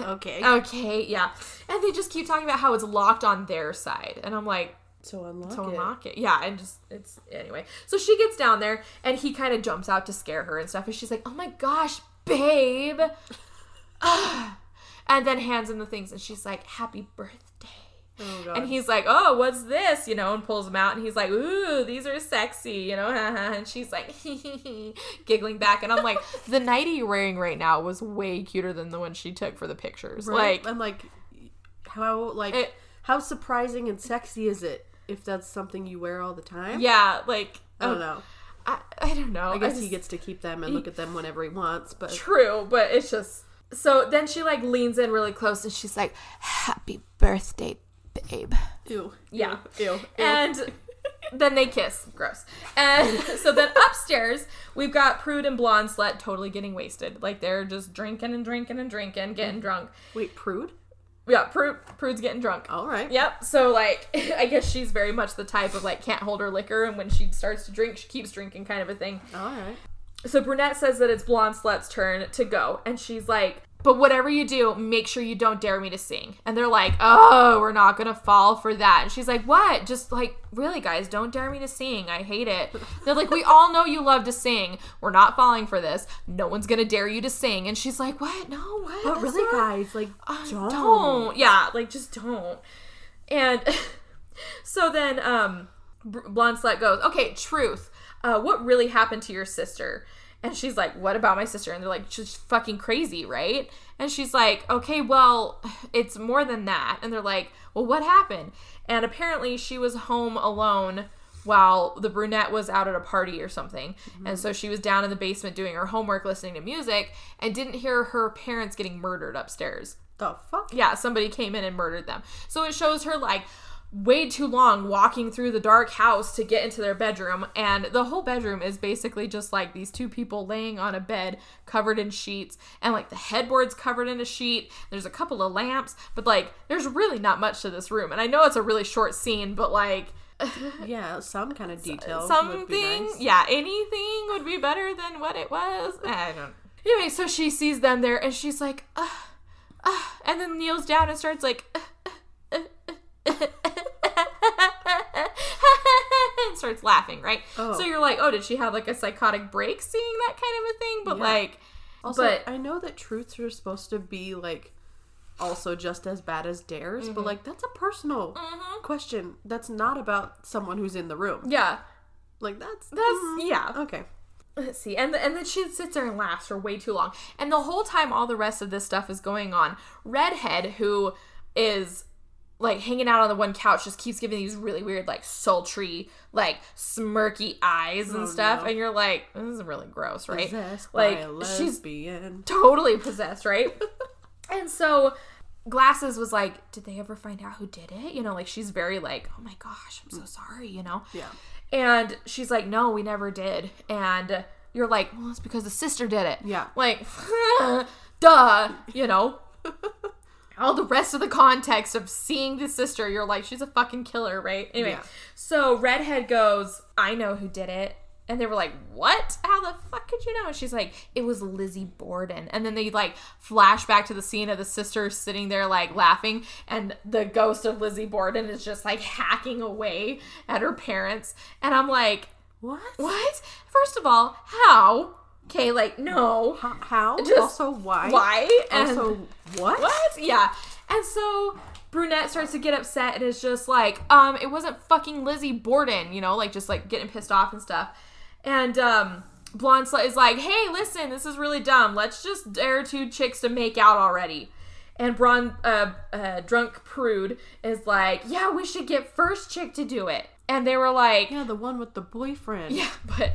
okay, okay, yeah. And they just keep talking about how it's locked on their side, and I'm like, so unlock, so unlock it. it, yeah. And just it's anyway. So she gets down there, and he kind of jumps out to scare her and stuff, and she's like, oh my gosh, babe, and then hands him the things, and she's like, happy birthday. Oh, God. And he's like, oh, what's this? You know, and pulls them out, and he's like, ooh, these are sexy, you know, and she's like, hee hee hee, giggling back. And I'm like, the nightie you're wearing right now was way cuter than the one she took for the pictures. Right. Like, I'm like, how, like, it, how surprising and sexy is it if that's something you wear all the time? Yeah, like, I don't um, know. I, I don't know. I guess I just, he gets to keep them and look at them whenever he wants, but. True, but it's just. So then she, like, leans in really close, and she's like, happy birthday, babe. Ew. Yeah. Ew. Ew. Ew. And then they kiss. Gross. And so then upstairs, we've got Prude and Blonde Slut totally getting wasted. Like, they're just drinking and drinking and drinking, getting drunk. Wait, Prude? Yeah, Prude, Prude's getting drunk. All right. Yep. So, like, I guess she's very much the type of, like, can't hold her liquor, and when she starts to drink, she keeps drinking, kind of a thing. All right. So Brunette says that it's Blonde Slut's turn to go, and she's like, but whatever you do, make sure you don't dare me to sing. And they're like, oh, we're not going to fall for that. And she's like, what? Just, like, really, guys, don't dare me to sing. I hate it. They're like, we all know you love to sing. We're not falling for this. No one's going to dare you to sing. And she's like, what? No, what? But really, not... guys, like, uh, don't. don't. Yeah, like, just don't. And so then um, Blonde Slut goes, okay, Truth, uh, what really happened to your sister? And she's like, what about my sister? And they're like, she's fucking crazy, right? And she's like, okay, well, it's more than that. And they're like, well, what happened? And apparently she was home alone while the brunette was out at a party or something. Mm-hmm. And so she was down in the basement doing her homework, listening to music, and didn't hear her parents getting murdered upstairs. The fuck? Yeah, somebody came in and murdered them. So it shows her, like, way too long walking through the dark house to get into their bedroom, and the whole bedroom is basically just like these two people laying on a bed covered in sheets, and like the headboard's covered in a sheet. There's a couple of lamps, but like there's really not much to this room. And I know it's a really short scene, but like yeah, some kind of detail, something would be nice. Yeah, anything would be better than what it was. I don't anyway, so she sees them there and she's like uh, uh, and then kneels down and starts like uh, uh, uh, uh, and starts laughing, right? Oh. So you're like, oh, did she have like a psychotic break seeing that kind of a thing? But yeah. like, also, but I know that truths are supposed to be like also just as bad as dares, mm-hmm. but like that's a personal mm-hmm. question. That's not about someone who's in the room. Yeah, like that's that's mm-hmm. yeah okay. Let's see. And, and then she sits there and laughs for way too long. And the whole time all the rest of this stuff is going on, Redhead, who is like hanging out on the one couch, just keeps giving these really weird, like sultry, like smirky eyes and oh, stuff. No. And you're like, this is really gross, right? Possessed like by a lesbian. She's totally possessed, right? And so Glasses was like, did they ever find out who did it? You know, like she's very like, oh my gosh, I'm so sorry, you know? Yeah. And she's like, no, we never did. And you're like, well, it's because the sister did it. Yeah. Like, duh, you know? All the rest of the context of seeing the sister, you're like, she's a fucking killer, right? Anyway, yeah. So Redhead goes, I know who did it. And they were like, what? How the fuck could you know? And she's like, it was Lizzie Borden. And then they like flash back to the scene of the sister sitting there like laughing. And the ghost of Lizzie Borden is just like hacking away at her parents. And I'm like, what? What? First of all, how? Okay, like, no. How? Just, also, why? Why? And also, what? What? Yeah. And so Brunette starts to get upset and is just like, um, it wasn't fucking Lizzie Borden, you know, like just like getting pissed off and stuff. And um, Blonde Slut is like, hey, listen, this is really dumb. Let's just dare two chicks to make out already. And Bron, uh, uh, Drunk Prude is like, yeah, we should get first chick to do it. And they were like... yeah, the one with the boyfriend. Yeah, but...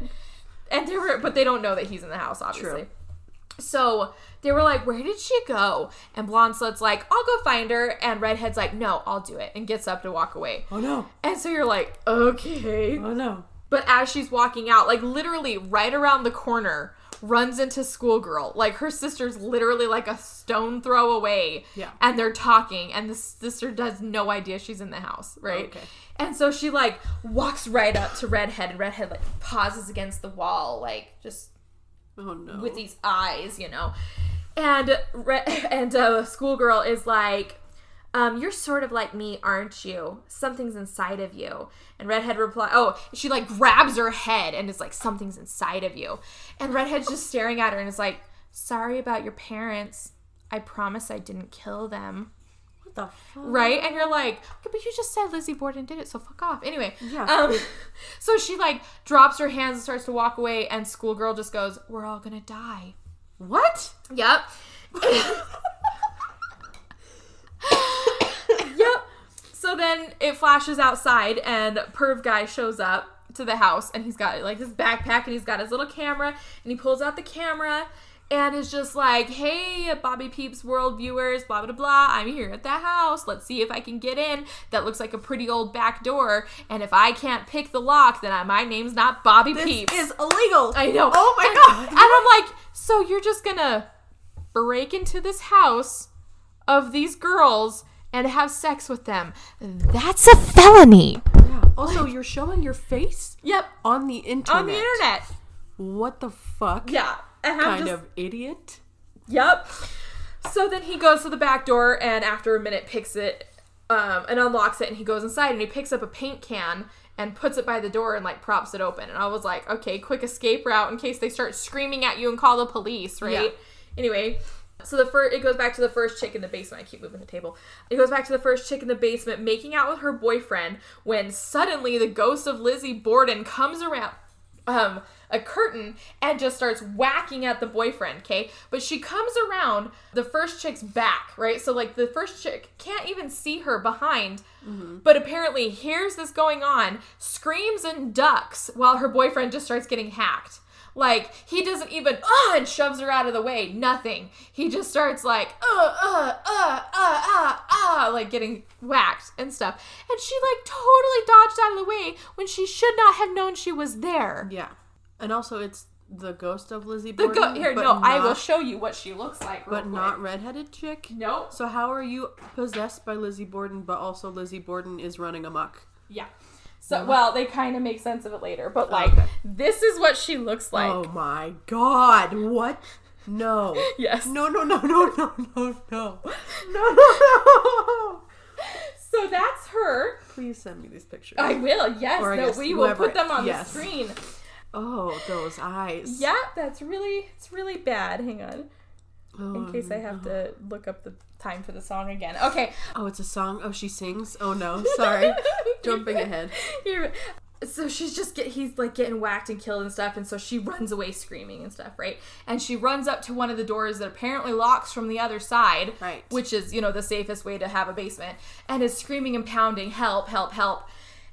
and they were... but they don't know that he's in the house, obviously. True. So they were like, where did she go? And Blonde Slut's like, I'll go find her. And Redhead's like, no, I'll do it. And gets up to walk away. Oh, no. And so you're like, okay. Oh, no. But as she's walking out, like literally right around the corner, runs into Schoolgirl. Like her sister's literally like a stone throw away. Yeah. And they're talking and the sister does no idea she's in the house, right? Okay. And so she like walks right up to Redhead and Redhead like pauses against the wall, like just oh no, with these eyes, you know. And Re- and uh, Schoolgirl is like, Um, you're sort of like me, aren't you? Something's inside of you. And Redhead replies, oh, she like grabs her head and is like, something's inside of you. And Redhead's just staring at her and is like, sorry about your parents. I promise I didn't kill them. What the fuck? Right? And you're like, okay, but you just said Lizzie Borden did it, so fuck off. Anyway. Yeah. Um, so she like drops her hands and starts to walk away and Schoolgirl just goes, we're all gonna die. What? Yep. Yep. So then it flashes outside and Perv Guy shows up to the house and he's got like his backpack and he's got his little camera and he pulls out the camera and is just like, hey, Bobby Peeps world viewers, blah, blah, blah. I'm here at the house. Let's see if I can get in. That looks like a pretty old back door. And if I can't pick the lock, then I, my name's not Bobby this Peeps. This is illegal. I know. Oh my and, God. And I'm like, so you're just going to break into this house of these girls and have sex with them. That's a felony. Yeah. Also, you're showing your face? Yep. On the internet. On the internet. What the fuck? Yeah. Kind just... of idiot. Yep. So then he goes to the back door and after a minute picks it um, and unlocks it and he goes inside and he picks up a paint can and puts it by the door and like props it open. And I was like, okay, quick escape route in case they start screaming at you and call the police, right? Yeah. Anyway... So the first, it goes back to the first chick in the basement. I keep moving the table. It goes back to the first chick in the basement making out with her boyfriend when suddenly the ghost of Lizzie Borden comes around um, a curtain and just starts whacking at the boyfriend, okay? But she comes around the first chick's back, right? So, like, the first chick can't even see her behind, mm-hmm. but apparently hears this going on, screams and ducks while her boyfriend just starts getting hacked. Like, he doesn't even, uh, and shoves her out of the way. Nothing. He just starts like, uh, uh, uh, uh, uh, uh, ah, like getting whacked and stuff. And she like totally dodged out of the way when she should not have known she was there. Yeah. And also it's the ghost of Lizzie Borden. The go- Here, no, not, I will show you what she looks like real But quick. Not redheaded chick? No. So how are you possessed by Lizzie Borden, but also Lizzie Borden is running amok? Yeah. So, well, they kind of make sense of it later, but like, okay. This is what she looks like. Oh my God. What? No. Yes. No, no, no, no, no, no, no. No, no, no. So that's her. Please send me these pictures. I will. Yes. Or I no, guess we will put them on yes. the screen. Oh, those eyes. Yeah, that's really, it's really bad. Hang on. Oh, in case I have no. to look up the time for the song again. Okay. Oh, it's a song? Oh, she sings? Oh, no. Sorry. Jumping ahead. So she's just, get, he's like getting whacked and killed and stuff. And so she runs away screaming and stuff, right? And she runs up to one of the doors that apparently locks from the other side. Right. Which is, you know, the safest way to have a basement. And is screaming and pounding, help, help, help.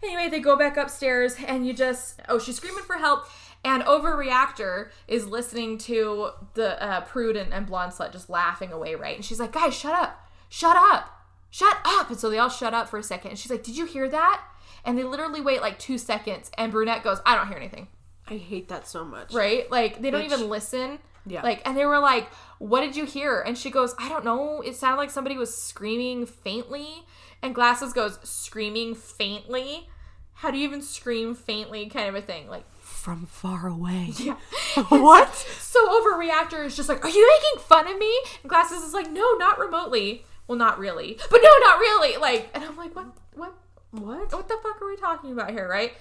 Anyway, they go back upstairs and you just, oh, she's screaming for help. And Overreactor is listening to the uh, Prude and, and Blonde Slut just laughing away, right? And she's like, guys, shut up. Shut up. Shut up. And so they all shut up for a second. And she's like, did you hear that? And they literally wait like two seconds. And Brunette goes, I don't hear anything. I hate that so much. Right? Like, they don't Which, even listen. Yeah. Like, and they were like, what did you hear? And she goes, I don't know. It sounded like somebody was screaming faintly. And Glasses goes, screaming faintly? How do you even scream faintly kind of a thing? Like, from far away. Yeah. What? So, so Overreactor is just like, are you making fun of me? And Glasses is like, no, not remotely. Well, not really. But no, not really. Like, and I'm like, what? What? What? What the fuck are we talking about here, right?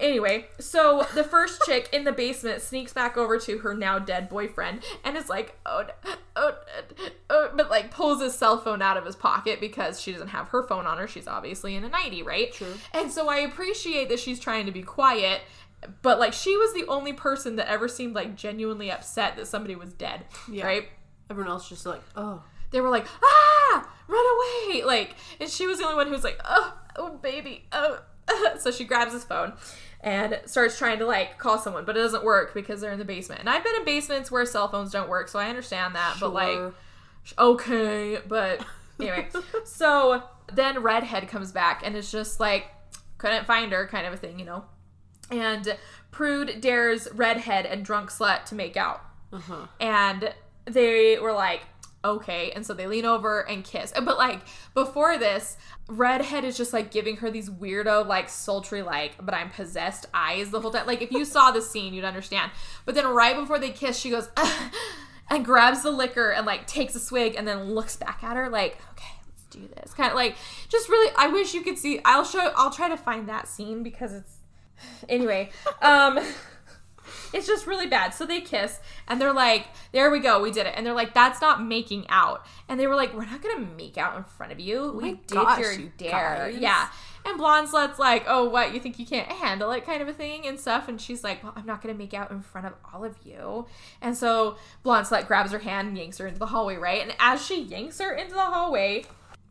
Anyway, so the first chick in the basement sneaks back over to her now dead boyfriend and is like, oh, oh, oh, but like pulls his cell phone out of his pocket because she doesn't have her phone on her. She's obviously in a nightie, right? True. And so I appreciate that she's trying to be quiet. But, like, she was the only person that ever seemed, like, genuinely upset that somebody was dead, yeah. right? Everyone else just, like, oh. They were like, ah, run away! Like, and she was the only one who was like, oh, oh, baby, oh. So she grabs his phone and starts trying to, like, call someone, but it doesn't work because they're in the basement. And I've been in basements where cell phones don't work, so I understand that, sure. but, like, okay, but anyway. So then Redhead comes back and it's just, like, couldn't find her kind of a thing, you know? And Prude dares Redhead and Drunk Slut to make out. Uh-huh. And they were like, okay. And so they lean over and kiss. But, like, before this, Redhead is just, like, giving her these weirdo, like, sultry, like, but I'm possessed eyes the whole time. Like, if you saw the scene, you'd understand. But then right before they kiss, she goes, ah, and grabs the liquor and, like, takes a swig and then looks back at her like, okay. Let's do this. Kind of, like, just really, I wish you could see. I'll show, I'll try to find that scene because it's, anyway, um, it's just really bad. So they kiss and they're like, there we go. We did it. And they're like, that's not making out. And they were like, we're not going to make out in front of you. We oh did your you dare. Guys. Yeah. And Blonde Slut's like, oh, what? You think you can't handle it kind of a thing and stuff. And she's like, well, I'm not going to make out in front of all of you. And so Blonde Slut grabs her hand and yanks her into the hallway, right? And as she yanks her into the hallway,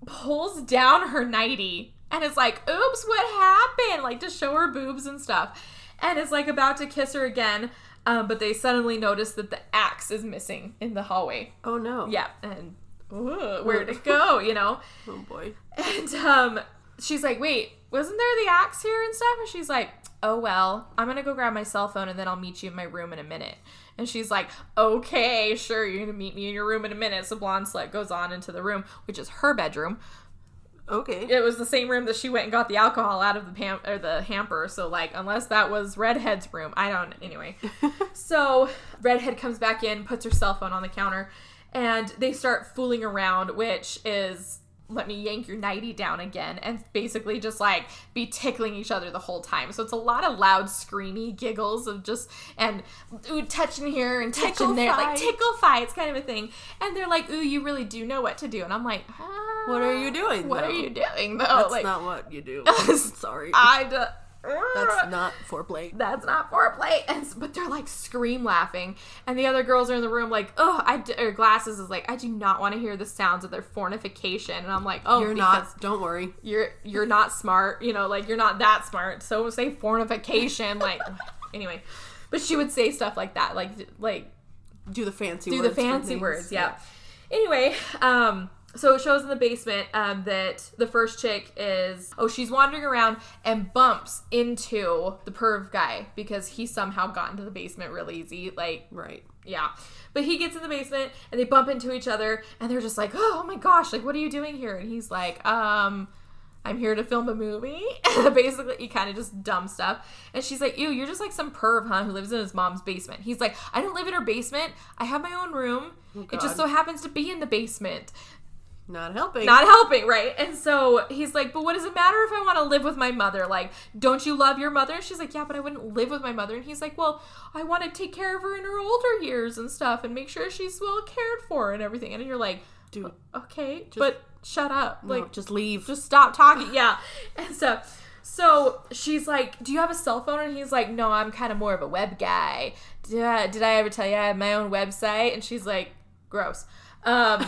pulls down her nightie. And it's like, oops, what happened? Like, to show her boobs and stuff. And it's, like, about to kiss her again. Um, but they suddenly notice that the axe is missing in the hallway. Oh, no. Yeah. And ooh, where'd it go, you know? Oh, boy. And um, she's like, wait, wasn't there the axe here and stuff? And she's like, oh, well, I'm going to go grab my cell phone and then I'll meet you in my room in a minute. And she's like, okay, sure, you're going to meet me in your room in a minute. So Blonde Slut goes on into the room, which is her bedroom. Okay. It was the same room that she went and got the alcohol out of the pam- or the hamper. So, like, unless that was Redhead's room. I don't... Anyway. So, Redhead comes back in, puts her cell phone on the counter, and they start fooling around, which is, let me yank your nightie down again, and basically just, like, be tickling each other the whole time. So, it's a lot of loud, screamy giggles of just... And, ooh, touching here and touching there. Like, tickle fights kind of a thing. And they're like, ooh, you really do know what to do. And I'm like, ah. What are you doing, What though? are you doing, though? That's like, not what you do. Sorry. I d- That's not foreplay. That's not foreplay. And, but they're, like, scream laughing. And the other girls are in the room like, oh, I d-, or Glasses is like, I do not want to hear the sounds of their fornication. And I'm like, oh, you're not. Don't worry. You're you're not smart. You know, like, you're not that smart. So say fornication. Like, anyway. But she would say stuff like that. Like, like do the fancy do words. Do the fancy words, yeah. yeah. Anyway, um... So it shows in the basement um, that the first chick is, oh, she's wandering around and bumps into the perv guy because he somehow got into the basement real easy. Like, right. Yeah. But he gets in the basement and they bump into each other and they're just like, oh my gosh, like, what are you doing here? And he's like, um... I'm here to film a movie. Basically, he kind of just dumb stuff. And she's like, ew, you're just like some perv, huh, who lives in his mom's basement. He's like, I don't live in her basement. I have my own room. Oh, it just so happens to be in the basement. Not helping. Not helping, right? And so he's like, but what does it matter if I want to live with my mother? Like, don't you love your mother? And she's like, yeah, but I wouldn't live with my mother. And he's like, well, I want to take care of her in her older years and stuff and make sure she's well cared for and everything. And you're like, dude, okay, just- but... shut up. Like, no, just leave. Just stop talking. Yeah. And so, so she's like, do you have a cell phone? And he's like, no, I'm kind of more of a web guy. Did I, did I ever tell you I have my own website? And she's like, gross. Um,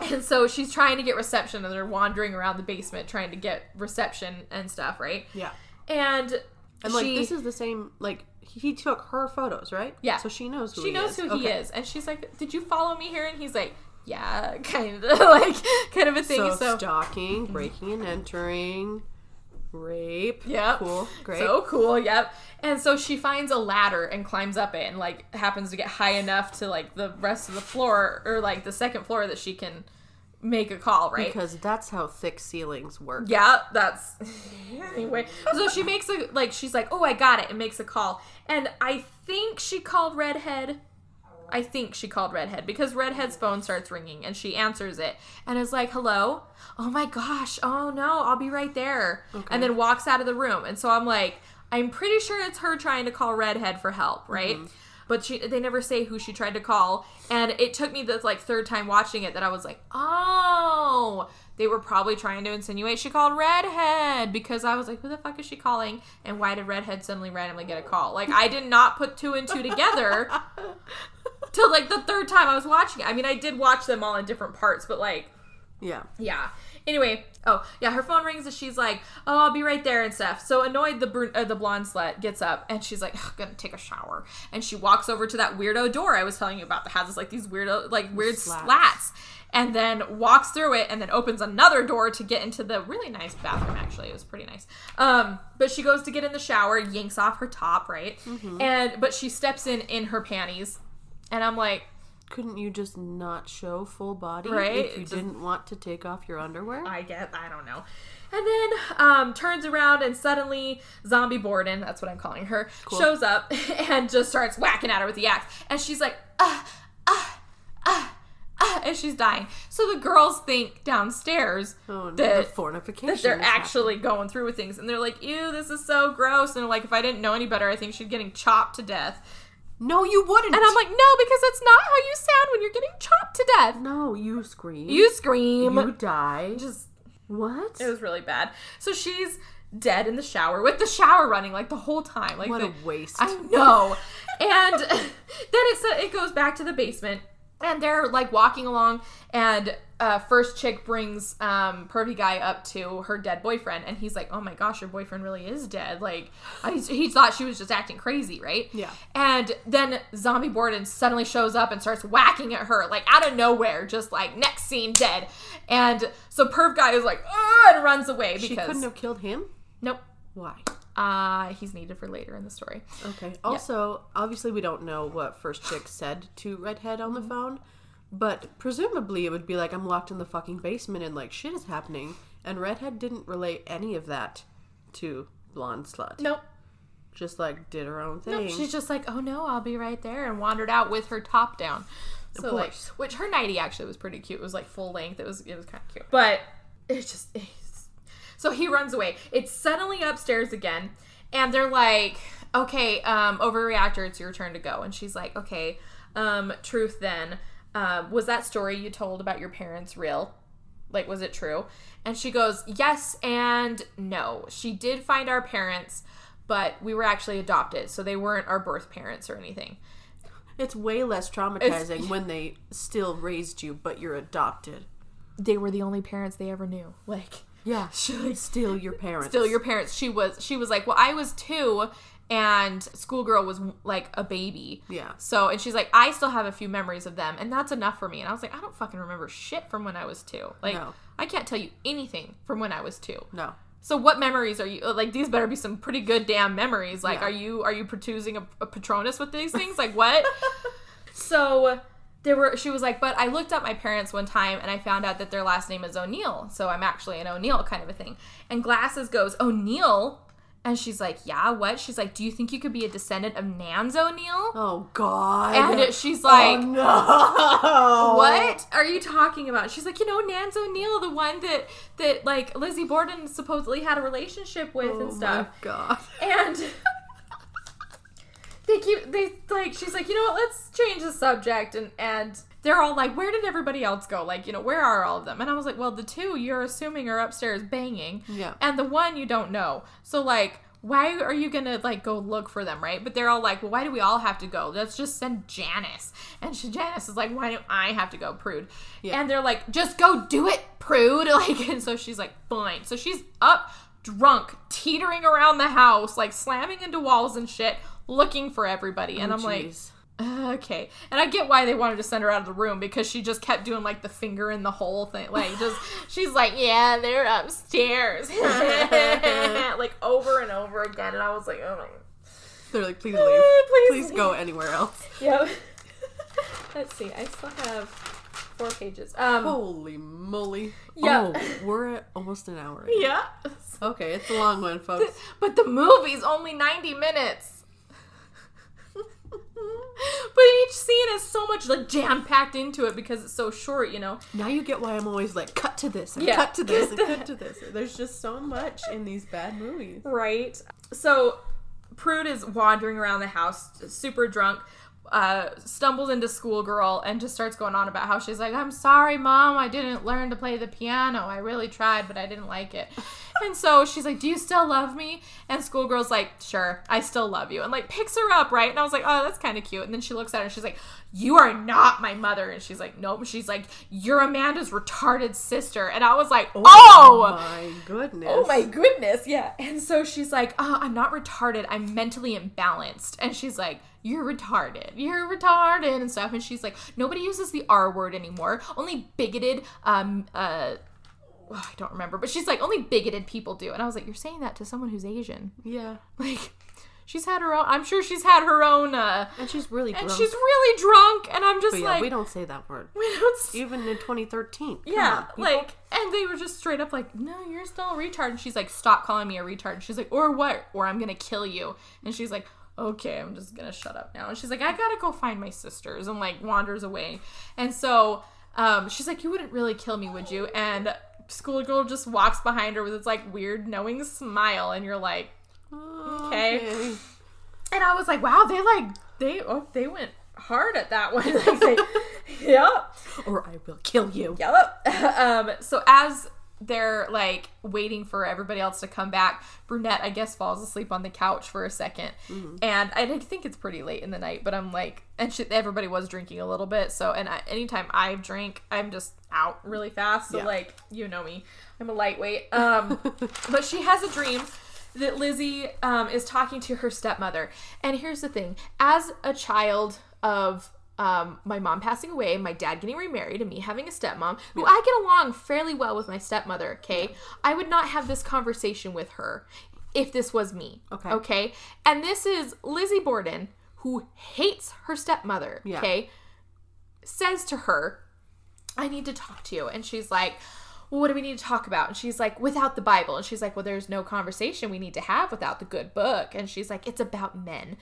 and so she's trying to get reception and they're wandering around the basement trying to get reception and stuff, right? Yeah. And, and like, she, this is the same, like, he took her photos, right? Yeah. So she knows who she he knows is. She knows who okay. he is. And she's like, did you follow me here? And he's like, yeah, kind of, like, kind of a thing. So, so stalking, breaking and entering, rape. Yep. Cool. Great. So cool, yep. And so she finds a ladder and climbs up it and, like, happens to get high enough to, like, the rest of the floor or, like, the second floor that she can make a call, right? Because that's how thick ceilings work. Yeah, that's... anyway. So she makes a, like, she's like, oh, I got it, and makes a call. And I think she called Redhead... I think she called Redhead because Redhead's phone starts ringing and she answers it and is like, hello? Oh my gosh. Oh no, I'll be right there. Okay. And then walks out of the room. And so I'm like, I'm pretty sure it's her trying to call Redhead for help, right? Mm-hmm. But she, they never say who she tried to call. And it took me the like third time watching it that I was like, oh, they were probably trying to insinuate she called Redhead because I was like, who the fuck is she calling? And why did Redhead suddenly randomly get a call? Like, I did not put two and two together. Till, like, the third time I was watching it. I mean, I did watch them all in different parts, but, like... Yeah. Yeah. Anyway, oh, yeah, her phone rings and she's like, oh, I'll be right there and stuff. So annoyed, the br- uh, the blonde slut gets up and she's like, I'm gonna take a shower. And she walks over to that weirdo door I was telling you about that has, like, these weirdo, like, weird slats. slats. And then walks through it and then opens another door to get into the really nice bathroom, actually. It was pretty nice. Um, but she goes to get in the shower, yanks off her top, right? Mm-hmm. And but she steps in in her panties. And I'm like... couldn't you just not show full body right? if you just, didn't want to take off your underwear? I guess. I don't know. And then um, turns around and suddenly Zombie Borden, that's what I'm calling her, cool. shows up and just starts whacking at her with the axe. And she's like, ah, ah, ah, ah, and she's dying. So the girls think downstairs oh, no, that, the fornification that they're actually happening. Going through with things. And they're like, ew, this is so gross. And like, if I didn't know any better, I think she'd getting chopped to death. No, you wouldn't. And I'm like, no, because that's not how you sound when you're getting chopped to death. No, you scream. You scream. You die. Just, what? It was really bad. So she's dead in the shower with the shower running like the whole time. Like what the, a waste. I know. And then it's, it goes back to the basement and they're like walking along and uh, first chick brings um, pervy guy up to her dead boyfriend and he's like, oh my gosh, your boyfriend really is dead. Like, I, he thought she was just acting crazy, right? Yeah. And then Zombie Borden suddenly shows up and starts whacking at her, like out of nowhere, just like next scene dead. And so perv guy is like, ugh, and runs away because... She couldn't have killed him? Nope. Why? Uh, he's needed for later in the story. Okay. Also, yep. Obviously we don't know what first chick said to Redhead on the phone. But presumably it would be like, I'm locked in the fucking basement and like shit is happening. And Redhead didn't relate any of that to Blonde Slut. Nope. Just like did her own thing. Nope. She's just like, oh no, I'll be right there. And wandered out with her top down. Of so course. Like, which her nightie actually was pretty cute. It was like full length. It was, it was kind of cute. But it's just, it's... so he runs away. It's suddenly upstairs again. And they're like, okay, um, overreactor, it's your turn to go. And she's like, okay, um, truth then. Um, was that story you told about your parents real? Like, was it true? And she goes, yes and no. She did find our parents, but we were actually adopted, so they weren't our birth parents or anything. It's way less traumatizing it's, when they still raised you, but you're adopted. They were the only parents they ever knew. Like, Yeah, she like steal your parents. Steal your parents. She was she was like, well, I was two, and Schoolgirl was like a baby. Yeah. So and she's like, I still have a few memories of them, and that's enough for me. And I was like, I don't fucking remember shit from when I was two. Like, no. I can't tell you anything from when I was two. No. So what memories are you, like, these better be some pretty good damn memories. Like, yeah. are you are you producing a, a Patronus with these things? Like, what? So there were, she was like, but I looked up my parents one time and I found out that their last name is O'Neill. So I'm actually an O'Neill kind of a thing. And Glasses goes, O'Neill? And she's like, yeah, what? She's like, do you think you could be a descendant of Nance O'Neill? Oh, God. And it, she's like, oh, no. What are you talking about? She's like, you know, Nance O'Neill, the one that, that like, Lizzie Borden supposedly had a relationship with oh, and stuff. Oh, God. And... They keep, they, like, she's like, you know what, let's change the subject, and, and they're all like, where did everybody else go? Like, you know, where are all of them? And I was like, well, the two you're assuming are upstairs banging, yeah, and the one you don't know, so, like, why are you gonna, like, go look for them, right? But they're all like, well, why do we all have to go? Let's just send Janice, and she, Janice is like, why do I have to go, prude? Yeah. And they're like, just go do it, prude, like, and so she's like, fine, so she's up, drunk, teetering around the house, like, slamming into walls and shit, looking for everybody, and oh, I'm geez. like, okay. And I get why they wanted to send her out of the room, because she just kept doing, like, the finger in the hole thing, like, just, she's like, yeah, they're upstairs, like, over and over again, and I was like, oh my God. They're like, please leave, please, please go anywhere else. Yep. Let's see, I still have four pages. Um, Holy moly. Yeah. Oh, we're at almost an hour. Right? Yeah. Okay, it's a long one, folks. But the movie's only ninety minutes. But each scene is so much, like, jam-packed into it because it's so short, you know? Now you get why I'm always like, cut to this, and yeah. cut to this, and cut to this. There's just so much in these bad movies. Right. So, Prude is wandering around the house, super drunk, uh, stumbles into Schoolgirl, and just starts going on about how she's like, I'm sorry, Mom, I didn't learn to play the piano. I really tried, but I didn't like it. And so she's like, do you still love me? And Schoolgirl's like, sure, I still love you. And, like, picks her up, right? And I was like, oh, that's kind of cute. And then she looks at her and she's like, you are not my mother. And she's like, nope. She's like, you're Amanda's retarded sister. And I was like, oh! Oh my goodness. Oh my goodness, yeah. And so she's like, oh, I'm not retarded. I'm mentally imbalanced. And she's like, you're retarded. You're retarded and stuff. And she's like, nobody uses the R word anymore. Only bigoted, um, uh... Oh, I don't remember, but she's like, only bigoted people do. And I was like, you're saying that to someone who's Asian. Yeah. Like, she's had her own, I'm sure she's had her own, uh. And she's really drunk. And she's really drunk, and I'm just but like. Yeah, we don't say that word. We don't. Even in twenty thirteen. Come yeah, on, like, and they were just straight up like, no, you're still a retard. And she's like, stop calling me a retard. And she's like, or what? Or I'm gonna kill you. And she's like, okay, I'm just gonna shut up now. And she's like, I gotta go find my sisters, and, like, wanders away. And so, um, she's like, you wouldn't really kill me, would you? And Schoolgirl just walks behind her with its, like, weird knowing smile, and you're like, okay. okay. And I was like, wow, they like they oh they went hard at that one. Like, they, yep. Or I will kill you. Yep. um. So as they're, like, waiting for everybody else to come back, Brunette, I guess, falls asleep on the couch for a second, mm-hmm. and I think it's pretty late in the night, but I'm like, and she, everybody was drinking a little bit, so, and I, anytime I drink, I'm just out really fast, so, yeah. like, you know me, I'm a lightweight, um, but she has a dream that Lizzie, um, is talking to her stepmother, and here's the thing, as a child of Um, my mom passing away, my dad getting remarried, and me having a stepmom, who yeah. I get along fairly well with my stepmother, okay? Yeah. I would not have this conversation with her if this was me, okay? okay? And this is Lizzie Borden, who hates her stepmother, yeah. okay? Says to her, I need to talk to you. And she's like, well, what do we need to talk about? And she's like, without the Bible. And she's like, well, there's no conversation we need to have without the good book. And she's like, it's about men.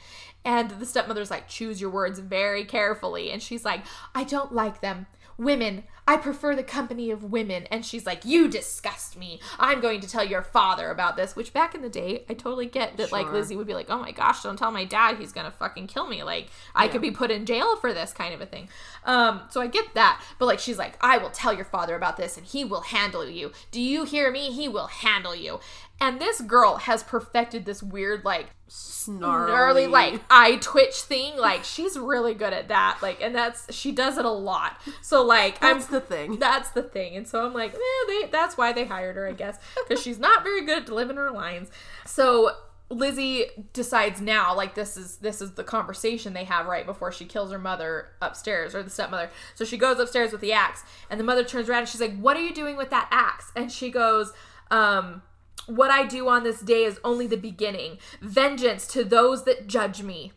And the stepmother's like, choose your words very carefully. And she's like, I don't like them. Women, I prefer the company of women. And she's like, you disgust me. I'm going to tell your father about this. Which back in the day, I totally get that, sure. like, Lizzie would be like, oh my gosh, don't tell my dad, he's going to fucking kill me. Like, I yeah. could be put in jail for this kind of a thing. Um, so I get that. But, like, she's like, I will tell your father about this and he will handle you. Do you hear me? He will handle you. And this girl has perfected this weird, like, snarly, gnarly, like, eye twitch thing. Like, she's really good at that. Like, and that's, she does it a lot. So, like, that's I'm the thing. That's the thing. And so I'm like, eh, they, that's why they hired her, I guess, because she's not very good at delivering her lines. So Lizzie decides now, like, this is this is the conversation they have right before she kills her mother upstairs, or the stepmother. So she goes upstairs with the axe, and the mother turns around and she's like, "What are you doing with that axe?" And she goes, um... "What I do on this day is only the beginning. Vengeance to those that judge me."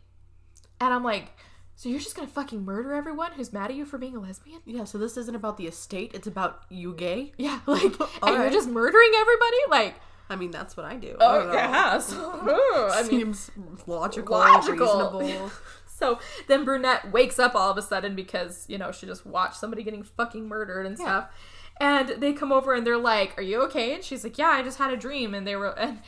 And I'm like, so you're just gonna fucking murder everyone who's mad at you for being a lesbian? Yeah, so this isn't about the estate, it's about you gay? Yeah, like, and right. You're just murdering everybody? Like, I mean, that's what I do. Oh, I yeah. So, I mean, seems logical, logical. Reasonable. So then Brunette wakes up all of a sudden because, you know, she just watched somebody getting fucking murdered and yeah. stuff. And they come over and they're like, "Are you okay?" And she's like, "Yeah, I just had a dream." And they were, and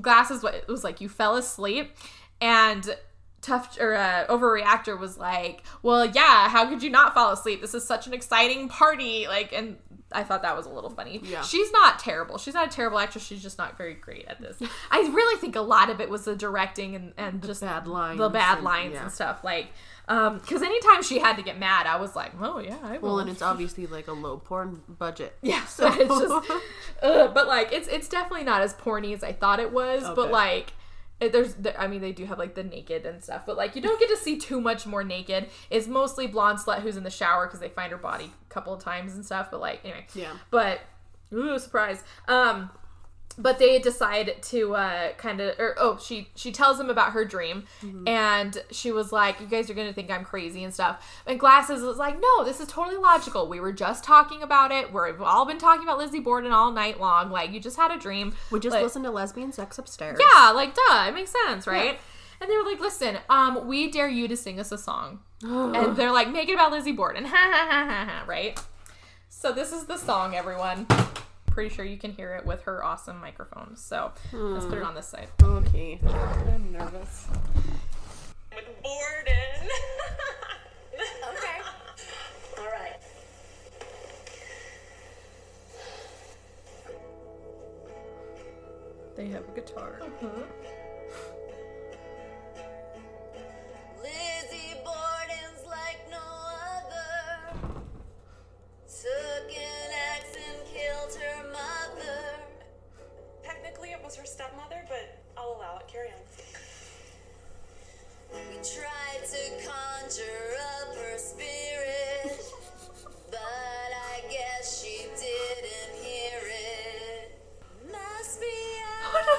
Glasses was like, "You fell asleep." And Tough, or uh, Overreactor was like, "Well, yeah, how could you not fall asleep? This is such an exciting party." Like, and I thought that was a little funny. Yeah. She's not terrible. She's not a terrible actress. She's just not very great at this. I really think a lot of it was the directing and, and the just bad lines the bad and, lines yeah. and stuff. Like, because um, anytime she had to get mad, I was like, "Oh yeah, I will." Well, and it's obviously like a low porn budget. Yeah, so it's just, uh, but like it's it's definitely not as porny as I thought it was. Okay. But like, it, there's, there, I mean, they do have like the naked and stuff, but like you don't get to see too much more naked. It's mostly blonde slut who's in the shower because they find her body a couple of times and stuff. But like anyway, yeah. But ooh, surprise. Um, but they decide to uh, kind of, or oh, she she tells him about her dream, mm-hmm. and she was like, "You guys are going to think I'm crazy and stuff." And Glasses was like, "No, this is totally logical. We were just talking about it. We've all been talking about Lizzie Borden all night long. Like, you just had a dream. We just like, listened to lesbian sex upstairs." Yeah, like, duh, it makes sense, right? Yeah. And they were like, "Listen, um, we dare you to sing us a song." And they're like, "Make it about Lizzie Borden." Ha ha ha ha ha, right? So this is the song, everyone. Pretty sure you can hear it with her awesome microphone. So hmm. let's put it on this side. Okay. I'm nervous. With Borden. Okay. All right. They have a guitar. Uh-huh. Lizzie Borden's like no other. Took an axe and killed her mother. Technically it was her stepmother, but I'll allow it. Carry on. We tried to conjure up her spirit, but I guess she didn't hear it. Must be out oh, no.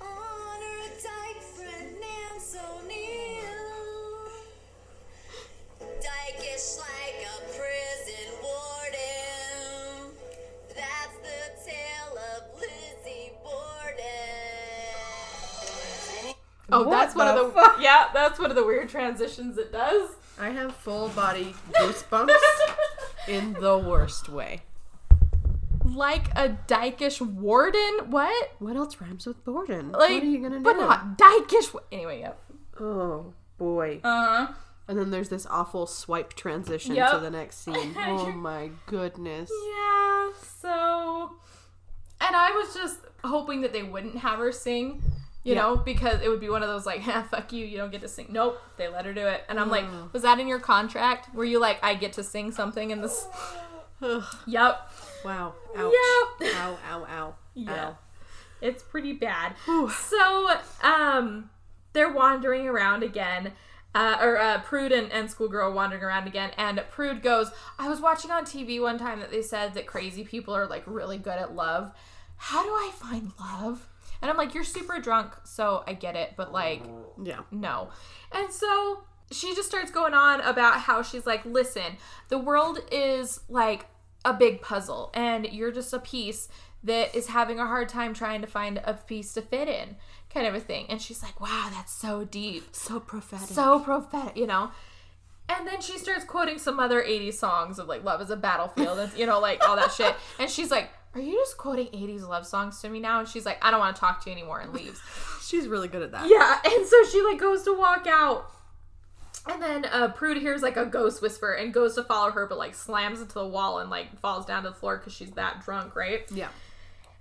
Copping a field on her dyke friend Nance O'Neill. Dykish like a prison warden. That's the tale of Lizzie Borden. Oh, what that's one of the fuck? Yeah, that's one of the weird transitions it does. I have full body goosebumps in the worst way. Like a dykish warden? What? What else rhymes with Borden? Like, what are you gonna do? But not dykish. Anyway, yep. Oh boy. Uh huh. And then there's this awful swipe transition yep. to the next scene. Oh my goodness. Yeah, so... And I was just hoping that they wouldn't have her sing, you yeah. know, because it would be one of those like, "Ah, fuck you, you don't get to sing." Nope, they let her do it. And I'm mm. like, was that in your contract? Were you like, "I get to sing something in this..." Yep. Wow. Ouch. Yep. Ow, ow, ow. Yeah. Ow. It's pretty bad. Whew. So, um, they're wandering around again. Uh, or uh, Prude and, and Schoolgirl wandering around again, and Prude goes, "I was watching on T V one time that they said that crazy people are like really good at love. How do I find love?" And I'm like, "You're super drunk, so I get it, but like, yeah, no." And so she just starts going on about how she's like, "Listen, the world is like a big puzzle, and you're just a piece that is having a hard time trying to find a piece to fit in," kind of a thing. And she's like, "Wow, that's so deep. So prophetic. So prophetic, you know." And then she starts quoting some other eighties songs of, like, "Love is a Battlefield," and, you know, like, all that shit. And she's like, "Are you just quoting eighties love songs to me now?" And she's like, "I don't want to talk to you anymore," and leaves. She's really good at that. Yeah, and so she, like, goes to walk out. And then uh, Prude hears, like, a ghost whisper and goes to follow her, but, like, slams into the wall and, like, falls down to the floor because she's that drunk, right? Yeah.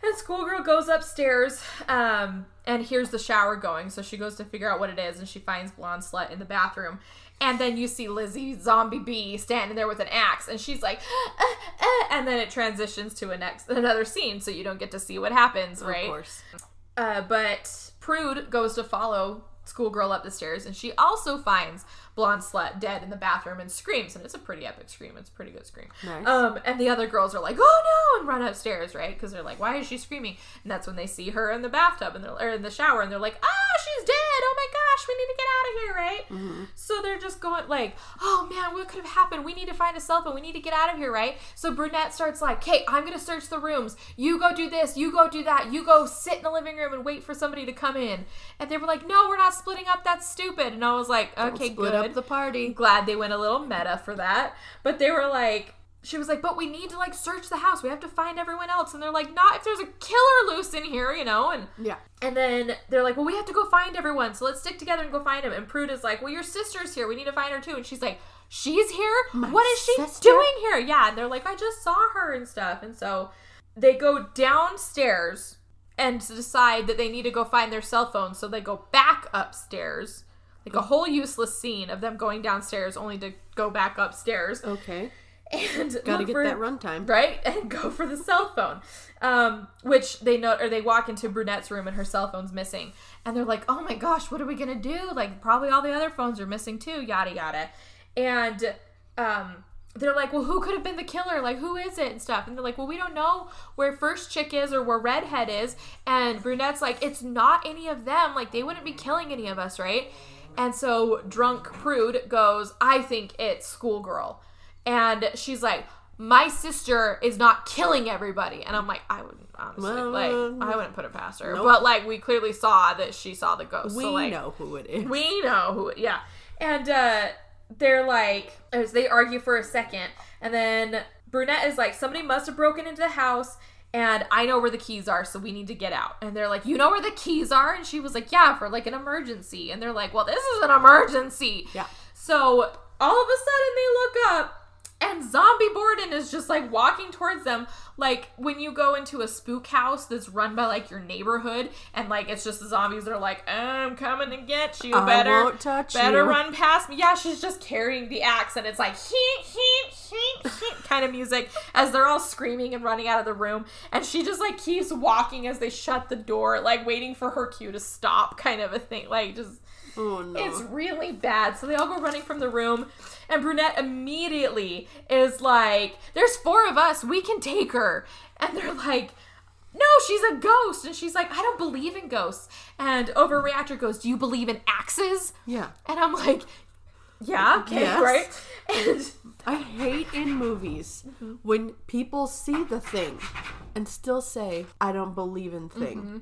And Schoolgirl goes upstairs um, and hears the shower going, so she goes to figure out what it is, and she finds Blonde Slut in the bathroom. And then you see Lizzie Zombie B standing there with an axe, and she's like, uh, uh, and then it transitions to a next another scene, so you don't get to see what happens, right? Of course. Uh, but Prude goes to follow schoolgirl up the stairs, and she also finds blonde slut dead in the bathroom and screams, and it's a pretty epic scream. It's a pretty good scream. Nice. Um, and the other girls are like, oh no, and run upstairs, right? Because they're like, why is she screaming? And that's when they see her in the bathtub and they're or in the shower, and they're like, oh, she's dead. Oh my gosh, we need to get out of here, right? Mm-hmm. So they're just going like, oh man, what could have happened? We need to find a cell phone. We need to get out of here, right? So Brunette starts like, hey, I'm gonna search the rooms. You go do this. You go do that. You go sit in the living room and wait for somebody to come in. And they were like, no, we're not splitting up. That's stupid. And I was like, okay, good. Up the party. Glad they went a little meta for that. But they were like, she was like, but we need to like search the house. We have to find everyone else. And they're like, not if there's a killer loose in here, you know? And yeah. And then they're like, well, we have to go find everyone. So let's stick together and go find him. And Prude is like, well, your sister's here. We need to find her too. And she's like, she's here? My what is she sister? doing here? Yeah. And they're like, I just saw her and stuff. And so they go downstairs and decide that they need to go find their cell phone. So they go back upstairs. Like a whole useless scene of them going downstairs only to go back upstairs. Okay. And gotta get for, that runtime. Right? And go for the cell phone. Um, which they know, or they walk into Brunette's room and her cell phone's missing. And they're like, oh my gosh, what are we gonna do? Like, probably all the other phones are missing too, yada yada. And um, they're like, well, who could have been the killer? Like, who is it and stuff? And they're like, well, we don't know where First Chick is or where Redhead is. And Brunette's like, it's not any of them. Like, they wouldn't be killing any of us, right? And so drunk Prude goes, I think it's schoolgirl. And she's like, my sister is not killing everybody. And I'm like, I wouldn't, honestly, well, like, I wouldn't put it past her. Nope. But, like, we clearly saw that she saw the ghost. We so, like, know who it is. We know who it is. Yeah. And uh, they're like, they argue for a second. And then Brunette is like, somebody must have broken into the house. And I know where the keys are, so we need to get out. And they're like, you know where the keys are? And she was like, yeah, for like an emergency. And they're like, well, this is an emergency. Yeah. So all of a sudden they look up and Zombie Borden is just like walking towards them. Like when you go into a spook house that's run by like your neighborhood and like it's just the zombies that are like, I'm coming to get you. Better, I won't touch better you. Run past me. Yeah, she's just carrying the axe and it's like, heat, heat, heat, heat kind of music as they're all screaming and running out of the room. And she just like keeps walking as they shut the door, like waiting for her cue to stop kind of a thing. Like just... Oh, no. It's really bad. So they all go running from the room, and Brunette immediately is like, there's four of us, we can take her. And they're like, no, she's a ghost. And she's like, I don't believe in ghosts. And Overreactor goes, do you believe in axes? Yeah. And I'm like, yeah, okay, yes. Right? And I hate in movies mm-hmm. when people see the thing and still say, I don't believe in thing. Mm-hmm.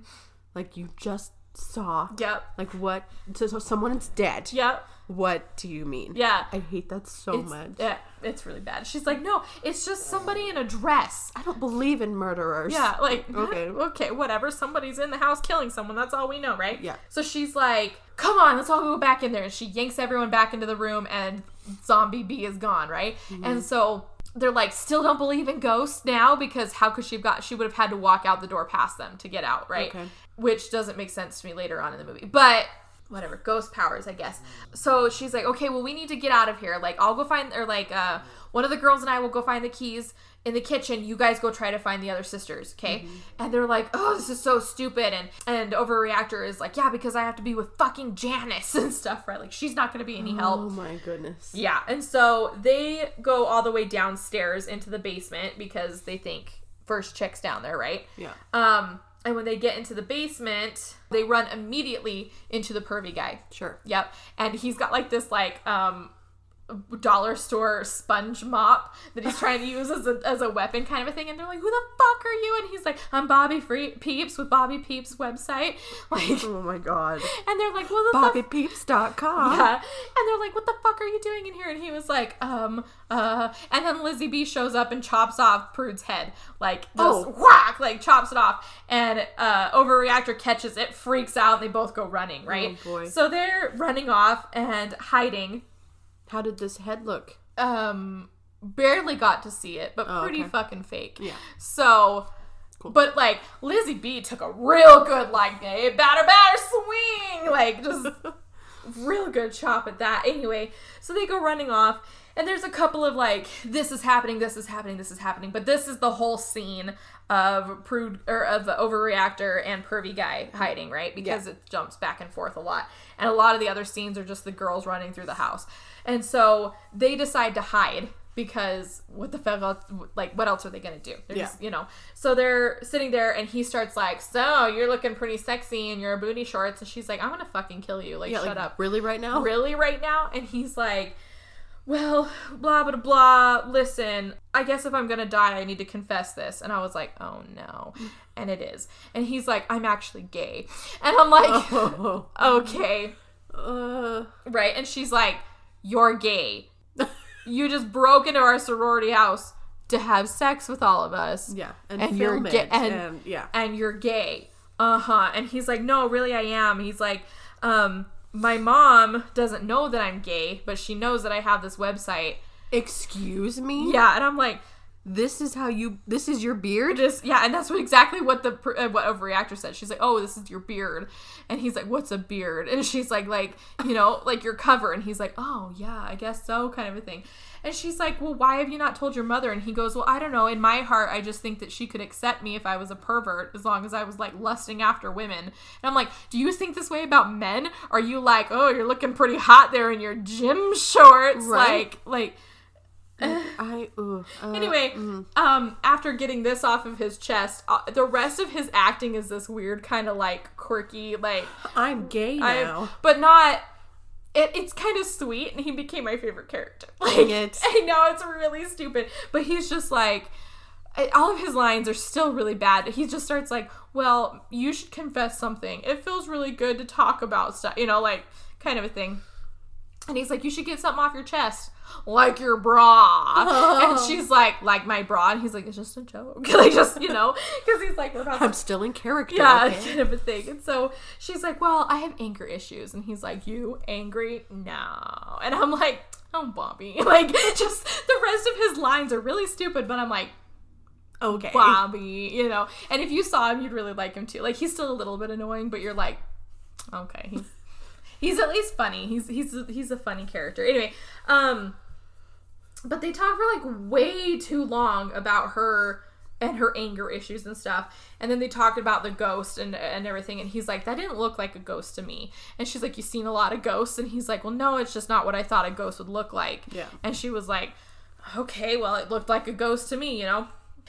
Like, you just saw. Yep. Like, what? So, so someone's dead. Yep. What do you mean? Yeah. I hate that so it's, much. Yeah, it's really bad. She's like, no, it's just somebody in a dress. I don't believe in murderers. Yeah, like, okay, okay, whatever. Somebody's in the house killing someone. That's all we know, right? Yeah. So she's like, come on, let's all go back in there. And she yanks everyone back into the room and Zombie B is gone, right? Mm-hmm. And so... they're like, still don't believe in ghosts now because how could she have got, she would have had to walk out the door past them to get out, right? Okay. Which doesn't make sense to me later on in the movie. But whatever, ghost powers, I guess. So she's like, okay, well, we need to get out of here. Like, I'll go find, or like, uh, one of the girls and I will go find the keys in the kitchen. You guys go try to find the other sisters, okay? Mm-hmm. And they're like, oh, this is so stupid. And, and Overreactor is like, yeah, because I have to be with fucking Janice and stuff, right? Like, she's not going to be any help. Oh, my goodness. Yeah. And so they go all the way downstairs into the basement because they think First Chick's down there, right? Yeah. Um... And when they get into the basement, they run immediately into the pervy guy. Sure. Yep. And he's got like this like um, dollar store sponge mop that he's trying to use as a, as a weapon kind of a thing. And they're like, who the fuck are you? And he's like, I'm Bobby Free- Peeps with Bobby Peeps website. Like, oh my God. And they're like, well, the Bobby Peeps dot com. Yeah. And they're like, what the fuck are you doing in here? And he was like, um, uh. And then Lizzie B shows up and chops off Prude's head. Like, just oh. whack, like chops it off. And uh, Overreactor catches it, freaks out, and they both go running, right? Oh boy. So they're running off and hiding. How did this head look? Um, barely got to see it, but oh, pretty okay. fucking fake. Yeah. So, cool. But like, Lizzie B took a real good, like, hey, batter, batter, swing. Like, just real good chop at that. Anyway, so they go running off, and there's a couple of, like, this is happening, this is happening, this is happening, but this is the whole scene of prude, or of the overreactor and pervy guy hiding, right? Because yeah. it jumps back and forth a lot. And a lot of the other scenes are just the girls running through the house. And so they decide to hide because what the fuck, like, what else are they going to do? They're yeah. just, you know. So they're sitting there, and he starts like, so you're looking pretty sexy in your booty shorts. And she's like, I'm going to fucking kill you. Like, yeah, shut like, up. Really right now? Really right now? And he's like, well, blah, blah, blah, listen, I guess if I'm going to die, I need to confess this. And I was like, oh, no. And it is. And he's like, I'm actually gay. And I'm like, oh. okay. Uh. Right. And she's like, you're gay. You just broke into our sorority house to have sex with all of us. Yeah. And, and film you're ga- and, and, yeah. and you're gay. Uh-huh. And he's like, no, really, I am. He's like, um... my mom doesn't know that I'm gay, but she knows that I have this website. Excuse me? Yeah, and I'm like, this is how you, this is your beard? Just, yeah, and that's what, exactly what the what Overreactor said. She's like, oh, this is your beard. And he's like, what's a beard? And she's like, like, you know, like your cover. And he's like, oh, yeah, I guess so, kind of a thing. And she's like, well, why have you not told your mother? And he goes, well, I don't know. In my heart, I just think that she could accept me if I was a pervert, as long as I was, like, lusting after women. And I'm like, do you think this way about men? Are you like, oh, you're looking pretty hot there in your gym shorts? Right? Like, like... I, ooh, uh, anyway, mm. um, after getting this off of his chest, uh, the rest of his acting is this weird kind of like quirky, like I'm gay now, I'm, but not. It, it's kind of sweet, and he became my favorite character. Like, Dang it! I know it's really stupid, but he's just like, all of his lines are still really bad. He just starts like, "Well, you should confess something. It feels really good to talk about stuff," you know, like kind of a thing. And he's like, you should get something off your chest. Like your bra. Oh. And she's like, like my bra? And he's like, it's just a joke. Like, just, you know, because he's like, we're about I'm to- still in character. Yeah, okay. Kind of a thing. And so she's like, well, I have anger issues. And he's like, you angry? No. And I'm like, oh, Bobby. Like, just the rest of his lines are really stupid, but I'm like, okay. Bobby, you know. And if you saw him, you'd really like him too. Like, he's still a little bit annoying, but you're like, okay, he's. He's at least funny. He's he's he's a funny character. Anyway, um, but they talk for like way too long about her and her anger issues and stuff. And then they talked about the ghost and and everything. And he's like, that didn't look like a ghost to me. And she's like, you've seen a lot of ghosts. And he's like, well, no, it's just not what I thought a ghost would look like. Yeah. And she was like, okay, well, it looked like a ghost to me, you know.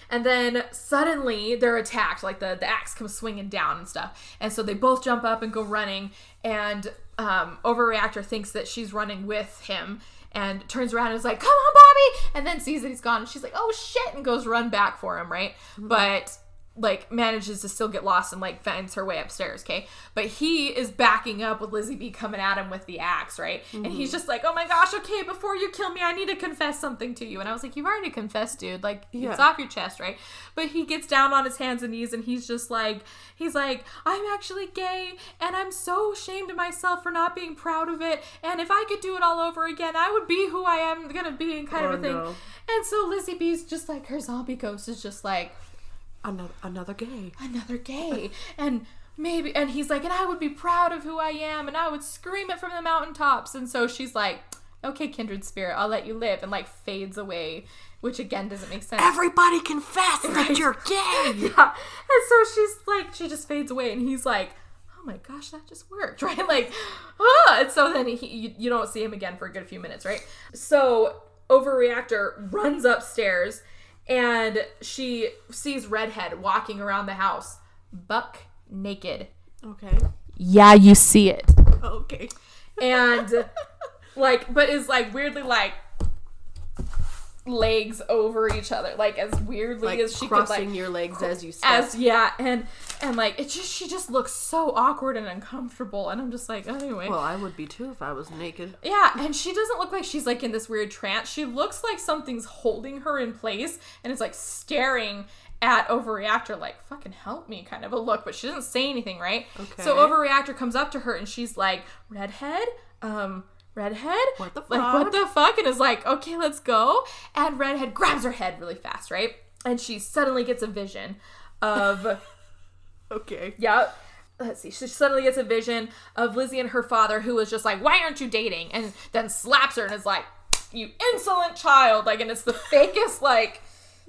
And then suddenly they're attacked. Like the the axe comes swinging down and stuff. And so they both jump up and go running. And Um, Overreactor thinks that she's running with him and turns around and is like, come on, Bobby! And then sees that he's gone and she's like, oh shit! And goes run back for him, right? Mm-hmm. But, like, manages to still get lost and, like, finds her way upstairs, okay? But he is backing up with Lizzie B coming at him with the axe, right? Mm-hmm. And he's just like, oh my gosh, okay, before you kill me, I need to confess something to you. And I was like, you've already confessed, dude. Like, yeah. It's off your chest, right? But he gets down on his hands and knees and he's just like, he's like, I'm actually gay and I'm so ashamed of myself for not being proud of it. And if I could do it all over again, I would be who I am gonna be, and kind oh, of a thing. No. And so Lizzie B's just like, her zombie ghost is just like, Another, another gay. Another gay. And maybe, and he's like, and I would be proud of who I am, and I would scream it from the mountaintops. And so she's like, okay, kindred spirit, I'll let you live. And, like, fades away, which, again, doesn't make sense. Everybody confess that you're gay. Yeah. And so she's like, she just fades away. And he's like, oh, my gosh, that just worked, right? Like, ah. And so then he, you, you don't see him again for a good few minutes, right? So Overreactor runs upstairs. And she sees Redhead walking around the house, buck naked. Okay. Yeah, you see it. Okay. And, like, but is, like, weirdly, like, legs over each other. Like, as weirdly like as she could, like. Crossing your legs as you step. As, yeah. And, and like, it just, she just looks so awkward and uncomfortable. And I'm just like, anyway. Well, I would be, too, if I was naked. Yeah. And she doesn't look like she's, like, in this weird trance. She looks like something's holding her in place and is, like, staring at Overreactor, like, fucking help me kind of a look. But she doesn't say anything, right? Okay. So Overreactor comes up to her and she's like, Redhead? Um... Redhead? What the fuck? Like, what the fuck? And is like, okay, let's go. And Redhead grabs her head really fast, right? And she suddenly gets a vision of... Okay. Yep. let's see, she suddenly gets a vision of Lizzie and her father, who was just like, why aren't you dating? And then slaps her and is like, you insolent child. Like, and it's the fakest, like,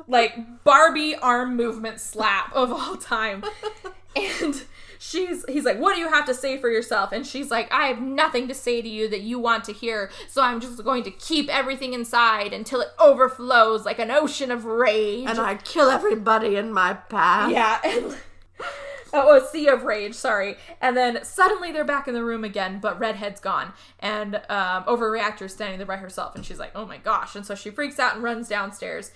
like Barbie arm movement slap of all time. And she's, he's like, what do you have to say for yourself? And she's like, I have nothing to say to you that you want to hear. So I'm just going to keep everything inside until it overflows like an ocean of rage. And I kill everybody in my path. Yeah. And, oh, a sea of rage, sorry. And then suddenly they're back in the room again, but Redhead's gone. And um, Overreactor's standing there by herself. And she's like, oh my gosh. And so she freaks out and runs downstairs.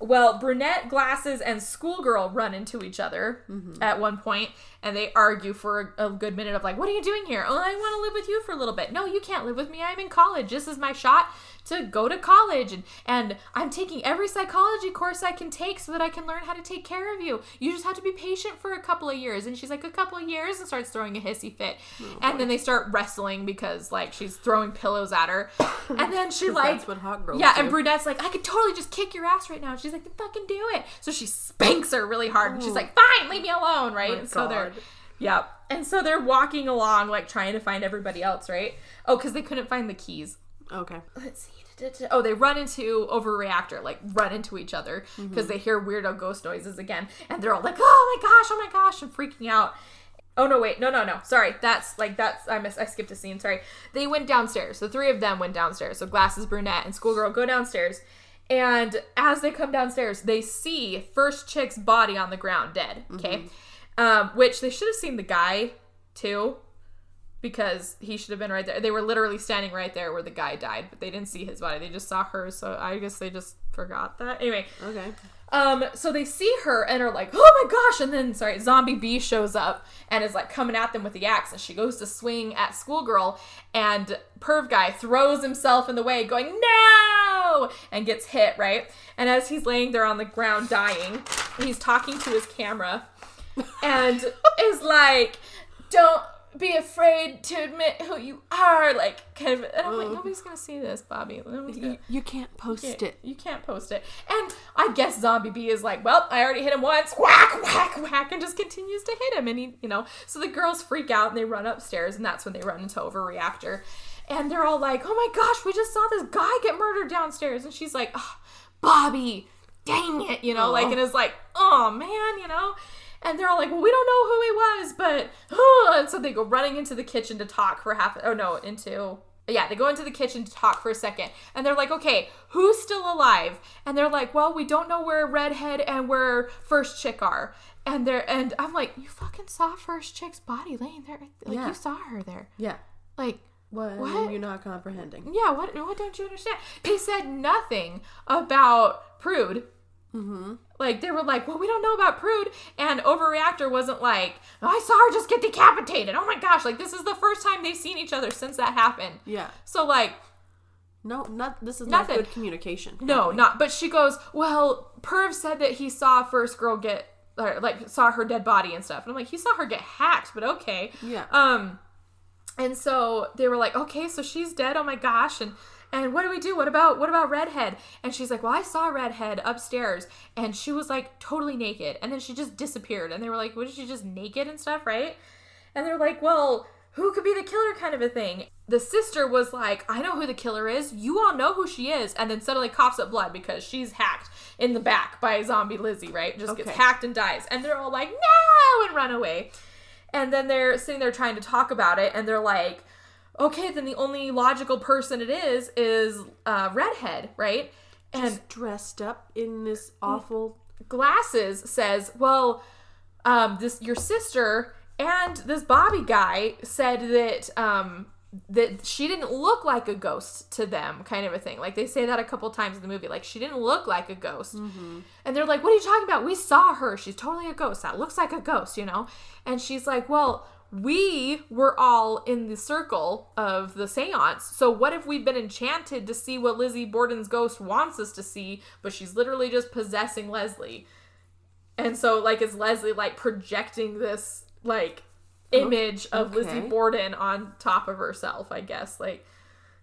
Well, Brunette, Glasses, and Schoolgirl run into each other mm-hmm. at one point, and they argue for a, a good minute of like, what are you doing here? Oh, I want to live with you for a little bit. No, you can't live with me. I'm in college. This is my shot to go to college, and, and I'm taking every psychology course I can take so that I can learn how to take care of you. You just have to be patient for a couple of years. And she's like, a couple of years? And starts throwing a hissy fit. Oh, and boy. Then they start wrestling because, like, she's throwing pillows at her. And then she, like... That's what hot girls Yeah, do. And Brunette's like, I could totally just kick your ass right now. And she's like, then fucking do it. So she spanks her really hard. Ooh. And she's like, fine, leave me alone, right? Oh, and so God. they're... Yeah. And so they're walking along, like, trying to find everybody else, right? Oh, because they couldn't find the keys. Okay. Let's see. Oh, they run into Overreactor, like, run into each other because mm-hmm. they hear weirdo ghost noises again. And they're all like, oh, my gosh, oh, my gosh, and freaking out. Oh, no, wait. No, no, no. Sorry. That's, like, that's, I missed, I skipped a scene. Sorry. They went downstairs. The three of them went downstairs. So Glasses, Brunette, and Schoolgirl go downstairs. And as they come downstairs, they see First Chick's body on the ground dead. Okay? Mm-hmm. Um, which they should have seen the guy, too. Because he should have been right there. They were literally standing right there where the guy died, but they didn't see his body. They just saw her, so I guess they just forgot that. Anyway. Okay. Um, so they see her and are like, oh my gosh! And then, sorry, Zombie Bee shows up and is like coming at them with the axe, and she goes to swing at Schoolgirl, and Perv Guy throws himself in the way going, no! And gets hit, right? And as he's laying there on the ground dying, he's talking to his camera and is like, don't... be afraid to admit who you are, like, kind of, and I'm like, nobody's gonna see this, Bobby. You, you can't post you can't, it. You can't post it. And I guess Zombie B is like, well, I already hit him once, whack, whack, whack, and just continues to hit him, and he, you know, so the girls freak out, and they run upstairs, and that's when they run into Overreactor, and they're all like, oh my gosh, we just saw this guy get murdered downstairs, and she's like, oh, Bobby, dang it, you know, oh. like, and is like, oh man, you know. And they're all like, well, we don't know who he was, but... Huh. And so they go running into the kitchen to talk for half... Oh, no, into... Yeah, they go into the kitchen to talk for a second. And they're like, okay, who's still alive? And they're like, well, we don't know where Redhead and where First Chick are. And they're... And I'm like, you fucking saw First Chick's body laying there. Like, yeah. You saw her there. Yeah. Like... What, what? You're not comprehending. Yeah, what, what don't you understand? They said nothing about Prude. Mm-hmm. Like, they were like, well, we don't know about Prude, and Overreactor wasn't like, oh, I saw her just get decapitated, oh my gosh, like, this is the first time they've seen each other since that happened. Yeah. So, like... No, not this is nothing. Not good communication. No, not, but she goes, well, Perv said that he saw First Girl get, or, like, saw her dead body and stuff, and I'm like, he saw her get hacked, but okay. Yeah. Um, and so, they were like, okay, so she's dead, oh my gosh, and... And what do we do? What about what about Redhead? And she's like, well, I saw Redhead upstairs, and she was, like, totally naked. And then she just disappeared. And they were like, what, is she just naked and stuff, right? And they're like, well, who could be the killer kind of a thing? The sister was like, I know who the killer is. You all know who she is. And then suddenly coughs up blood because she's hacked in the back by Zombie Lizzie, right? Just okay. Gets hacked and dies. And they're all like, no, and run away. And then they're sitting there trying to talk about it, and they're like... Okay, then the only logical person it is is uh, Redhead, right? And just dressed up in this awful... Glasses says, well, um, this your sister and this Bobby guy said that um, that she didn't look like a ghost to them, kind of a thing. Like, they say that a couple times in the movie. Like, she didn't look like a ghost. Mm-hmm. And they're like, what are you talking about? We saw her. She's totally a ghost. That looks like a ghost, you know? And she's like, well... We were all in the circle of the seance, so what if we've been enchanted to see what Lizzie Borden's ghost wants us to see, but she's literally just possessing Leslie? And so, like, is Leslie, like, projecting this, like, image oh, okay. of Lizzie Borden on top of herself, I guess, like,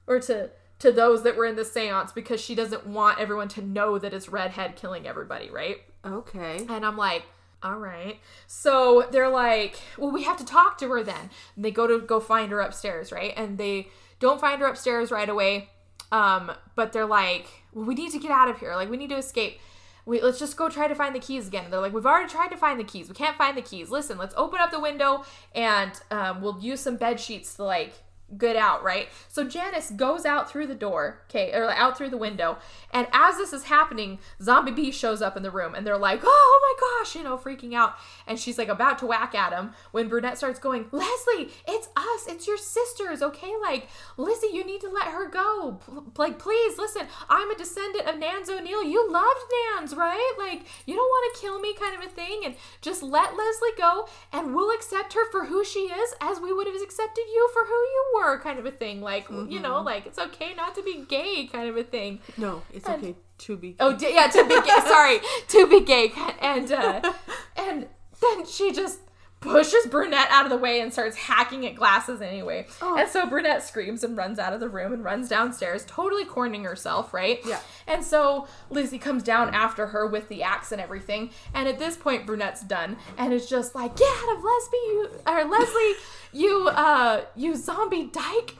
or to... to those that were in the seance, because she doesn't want everyone to know that it's Redhead killing everybody, right? Okay. And I'm like... All right. So they're like, well, we have to talk to her then. And they go to go find her upstairs, right? And they don't find her upstairs right away. Um, but they're like, well, we need to get out of here. Like, we need to escape. We, let's just go try to find the keys again. And they're like, we've already tried to find the keys. We can't find the keys. Listen, let's open up the window and um, we'll use some bed sheets to, like, get out, right? So Janice goes out through the door, okay, or out through the window. And as this is happening, Zombie B shows up in the room and they're like, oh my gosh, you know, freaking out. And she's like about to whack at him when Brunette starts going, Leslie, it's us. It's your sisters, okay? Like, Lizzie, you need to let her go. P- like, please, listen, I'm a descendant of Nance O'Neill. You loved Nance, right? Like, you don't want to kill me kind of a thing. And just let Leslie go and we'll accept her for who she is as we would have accepted you for who you were. Kind of a thing, like, mm-hmm. you know, like, it's okay not to be gay kind of a thing. No, it's and, okay to be gay. Oh, d- yeah, to be gay. Sorry, to be gay. And uh, and then she just pushes Brunette out of the way and starts hacking at glasses anyway. Oh. And so Brunette screams and runs out of the room and runs downstairs, totally cornering herself, right? Yeah. And so Lizzie comes down after her with the axe and everything. And at this point, Brunette's done and is just like, get out of Leslie, you, or Leslie, you, uh, you zombie dyke.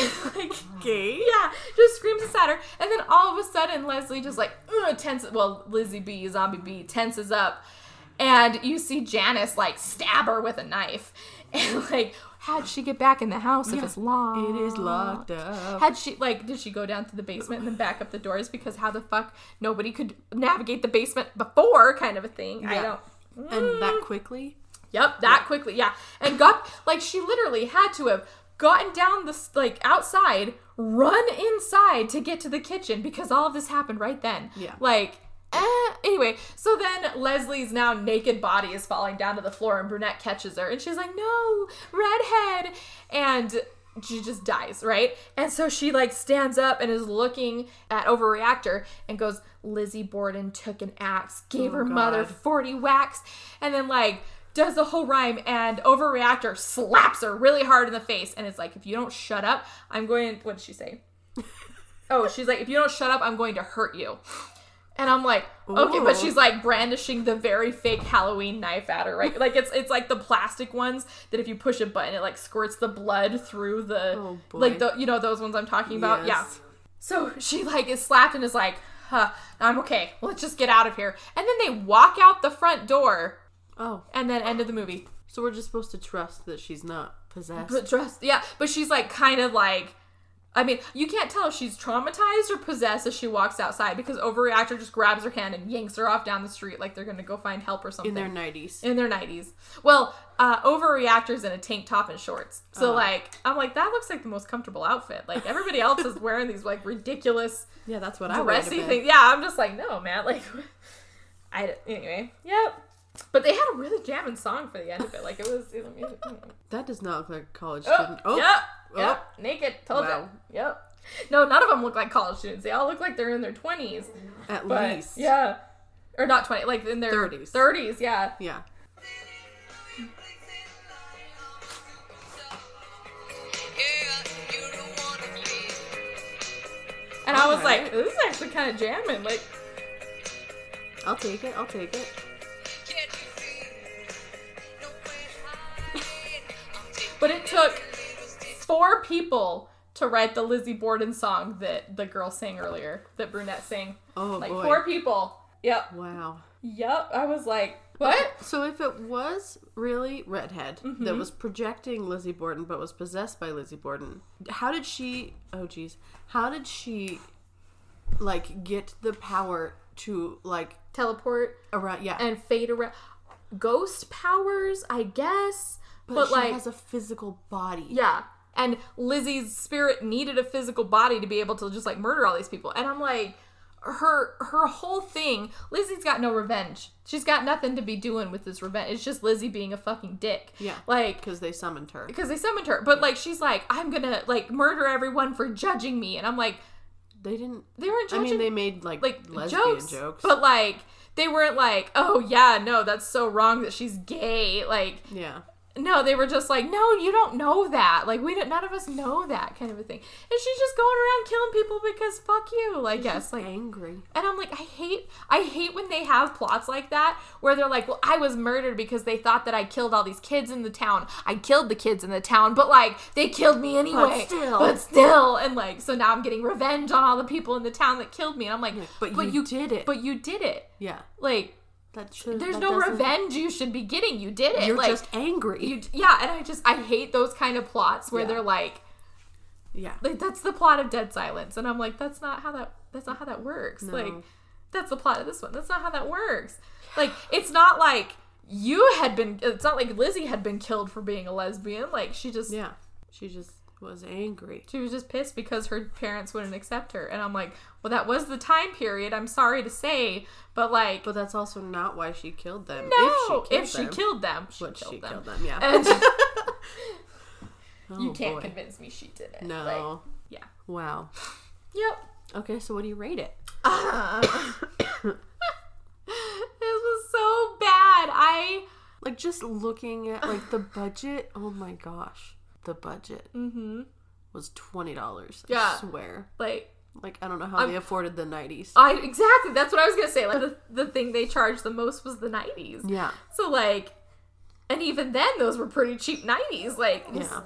And like, gay? Yeah, just screams this at her. And then all of a sudden, Leslie just like, tenses, well, Lizzie B, Zombie B, tenses up. And you see Janice, like, stab her with a knife. And, like, how'd she get back in the house yeah. if it's locked? It is locked up. Had she, like, did she go down to the basement and then back up the doors? Because how the fuck nobody could navigate the basement before kind of a thing. Yeah. I don't... Mm. And that quickly? Yep, that yeah. quickly, yeah. And got, like, she literally had to have gotten down the, like, outside, run inside to get to the kitchen because all of this happened right then. Yeah. Like... Uh, anyway, so then Leslie's now naked body is falling down to the floor and Brunette catches her and she's like, no, redhead, and she just dies, right? And so she like stands up and is looking at Overreactor and goes, Lizzie Borden took an axe, gave oh, her God. mother forty whacks, and then like does the whole rhyme, and Overreactor slaps her really hard in the face and it's like, if you don't shut up, I'm going, what did she say? Oh, she's like, if you don't shut up, I'm going to hurt you. And I'm like, okay, ooh. But she's like brandishing the very fake Halloween knife at her, right? Like it's it's like the plastic ones that if you push a button, it like squirts the blood through the, oh boy. Like the, you know, those ones I'm talking about? Yes. Yeah. So she like is slapped and is like, huh, I'm okay. Let's just get out of here. And then they walk out the front door. Oh. And then end of the movie. So we're just supposed to trust that she's not possessed. But trust, yeah. But she's like kind of like, I mean, you can't tell if she's traumatized or possessed as she walks outside because Overreactor just grabs her hand and yanks her off down the street like they're going to go find help or something. In their nineties. In their nineties. Well, uh, Overreactor's in a tank top and shorts. So, uh. like, I'm like, that looks like the most comfortable outfit. Like, everybody else is wearing these, like, ridiculous... Yeah, that's what I wear. Dressy things. Yeah, I'm just like, no, man. Like, I... Anyway. Yep. But they had a really jamming song for the end of it. Like, it was... It, it, it, it. That does not look like a college oh, student. Oh, yep. Oh. Yep, naked, told wow. you. Yep. No, none of them look like college students. They all look like they're in their twenties. At but, least. Yeah. Or not twenty, like in their thirties. thirties, yeah. Yeah. And all I was right. like, this is actually kind of jamming. Like, I'll take it, I'll take it. But it took... Four people to write the Lizzie Borden song that the girl sang earlier, that Brunette sang. Oh, like, boy. Like, four people. Yep. Wow. Yep. I was like, what? So if it was really Redhead mm-hmm. that was projecting Lizzie Borden but was possessed by Lizzie Borden, how did she... Oh, geez. How did she, like, get the power to, like... Teleport. Around, yeah. And fade around. Ghost powers, I guess. But, but she like, has a physical body. Yeah. And Lizzie's spirit needed a physical body to be able to just, like, murder all these people. And I'm like, her her whole thing, Lizzie's got no revenge. She's got nothing to be doing with this revenge. It's just Lizzie being a fucking dick. Yeah. Like. Because they summoned her. Because they summoned her. But, yeah. like, she's like, I'm gonna, like, murder everyone for judging me. And I'm like. They didn't. They weren't judging. I mean, they made, like, like lesbian jokes. jokes. But, like, they weren't like, oh, yeah, no, that's so wrong that she's gay. Like. Yeah. No, they were just like, no, you don't know that. Like, we didn't, none of us know that kind of a thing. And she's just going around killing people because fuck you, I she's guess. Like, angry. And I'm like, I hate, I hate when they have plots like that where they're like, well, I was murdered because they thought that I killed all these kids in the town. I killed the kids in the town, but like, they killed me anyway. But still. But still. And like, so now I'm getting revenge on all the people in the town that killed me. And I'm like, yeah, but, but you, you did it. But you did it. Yeah. Like. That should, There's that no revenge you should be getting. You did it. You're like, just angry. You, yeah, and I just, I hate those kind of plots where yeah. they're like, yeah, like that's the plot of Dead Silence, and I'm like, that's not how that, that's not how that works. No. Like, that's the plot of this one. That's not how that works. Like, it's not like you had been. It's not like Lizzie had been killed for being a lesbian. Like, she just, yeah, she just was angry. She was just pissed because her parents wouldn't accept her, and I'm like, well, that was the time period. I'm sorry to say, but like, but that's also not why she killed them. No, if she killed them, she killed them. She, killed, she them. killed them. Yeah. And oh, you can't boy. convince me she did it. No. Like, yeah. Wow. Yep. Okay, so what do you rate it? Uh, this was so bad. I like just looking at like the budget. Oh my gosh. The budget mm-hmm. was twenty dollars. I yeah. swear. Like, like I don't know how I'm, they afforded the nineties. I exactly. That's what I was gonna say. Like the, the thing they charged the most was the nineties. Yeah. So like, and even then, those were pretty cheap nineties. Like, yeah.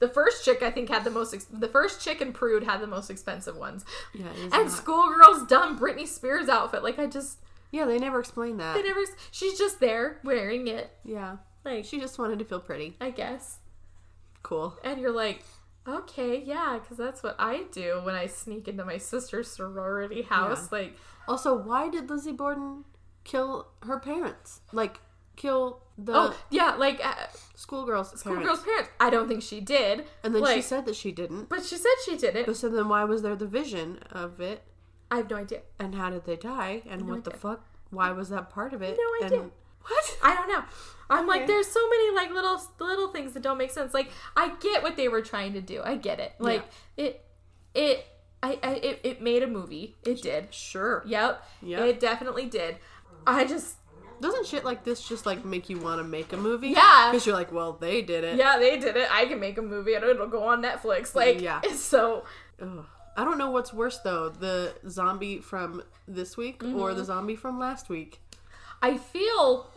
The first chick I think had the most. Ex- the first chick and Prude had the most expensive ones. Yeah. It is and not. Schoolgirl's dumb Britney Spears outfit. Like I just. Yeah, they never explained that. They never. She's just there wearing it. Yeah. Like she just wanted to feel pretty. I guess. Cool. And you're like, okay, yeah, because that's what I do when I sneak into my sister's sorority house. Yeah. Like, also, why did Lizzie Borden kill her parents? Like, kill the oh yeah, like uh, schoolgirls, schoolgirls' parents. I don't think she did. And then like, she said that she didn't. But she said she didn't. But so then, why was there the vision of it? I have no idea. And how did they die? And no what idea. the fuck? Why was that part of it? No idea. And what? I don't know. I'm okay. like, there's so many like little little things that don't make sense. Like, I get what they were trying to do. I get it. Like yeah. it, it, I, I, it, it made a movie. It did. Sure. Yep. Yeah. It definitely did. I just doesn't shit like this just like make you want to make a movie? Yeah. Because you're like, well, they did it. Yeah, they did it. I can make a movie and it'll go on Netflix. Like, yeah. So. Ugh. I don't know what's worse though, the zombie from this week mm-hmm. or the zombie from last week. I feel.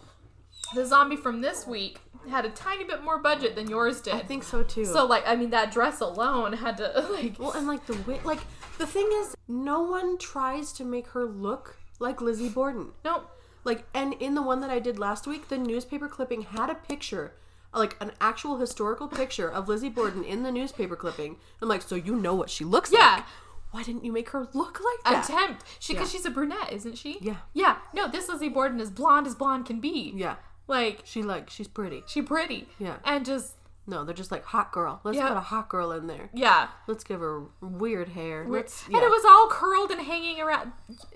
The zombie from this week had a tiny bit more budget than yours did. I think so, too. So, like, I mean, that dress alone had to, like... Well, and, like, the wig... Like, the thing is, no one tries to make her look like Lizzie Borden. Nope. Like, and in the one that I did last week, the newspaper clipping had a picture, like, an actual historical picture of Lizzie Borden in the newspaper clipping. I'm like, so you know what she looks yeah. like. Yeah. Why didn't you make her look like that? Attempt. She, because yeah. she's a brunette, isn't she? Yeah. Yeah. No, this Lizzie Borden is blonde as blonde can be. Yeah. Like she like she's pretty. She pretty. Yeah. And just no, they're just like hot girl. Let's yeah. put a hot girl in there. Yeah. Let's give her weird hair. Weird. Let's, yeah. And it was all curled and hanging around.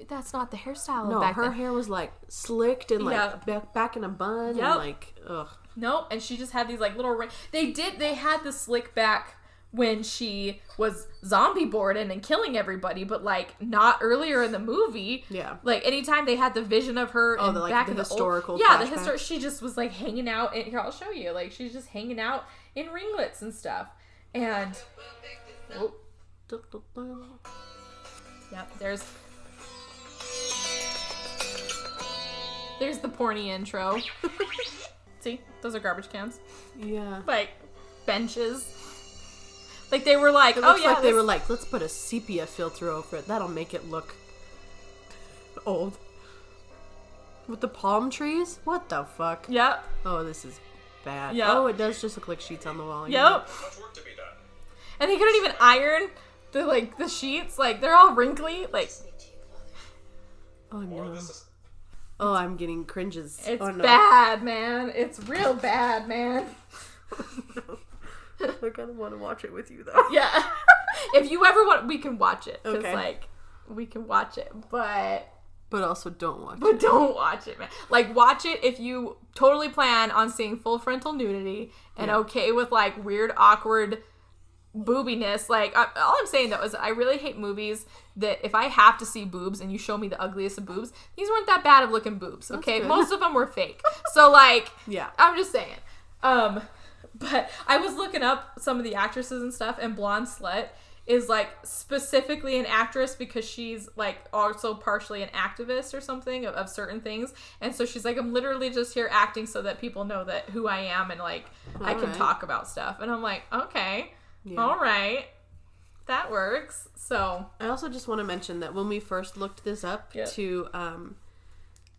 That's not the hairstyle. No, back her then. Hair was like slicked and like yeah. back, back in a bun yep. and like ugh. Nope. And she just had these like little. They did. They had the slick back when she was zombie Borden and killing everybody, but like not earlier in the movie. Yeah. Like anytime they had the vision of her oh, in the, like, back the in the historical old, yeah, flashback. The historic. She just was like hanging out. And here, I'll show you. Like she's just hanging out in ringlets and stuff. And oh. Yep, there's there's the porny intro. See, those are garbage cans. Yeah. Like benches. Like, they were like, it oh, yeah. like this... they were like, let's put a sepia filter over it. That'll make it look old. With the palm trees? What the fuck? Yep. Oh, this is bad. Yep. Oh, it does just look like sheets on the wall. Yep. Know? And they couldn't even iron the, like, the sheets. Like, they're all wrinkly. Like, oh, no. Oh, I'm getting cringes. It's oh, no. bad, man. It's real bad, man. No. I kind of want to watch it with you, though. Yeah. If you ever want, we can watch it. Because, okay. like, we can watch it, but... But also don't watch but it. But don't watch it, man. Like, watch it if you totally plan on seeing full frontal nudity and yeah. okay with, like, weird, awkward boobiness. Like, I, all I'm saying, though, is I really hate movies that if I have to see boobs and you show me the ugliest of boobs, these weren't that bad of looking boobs, okay? Most of them were fake. So, like, yeah. I'm just saying. Um, but I was looking up some of the actresses and stuff, and Blonde Slut is, like, specifically an actress because she's, like, also partially an activist or something of, of certain things. And so she's like, I'm literally just here acting so that people know that who I am and, like, all I can right. talk about stuff. And I'm like, okay, yeah. all right. That works. So I also just want to mention that when we first looked this up yeah. to, um,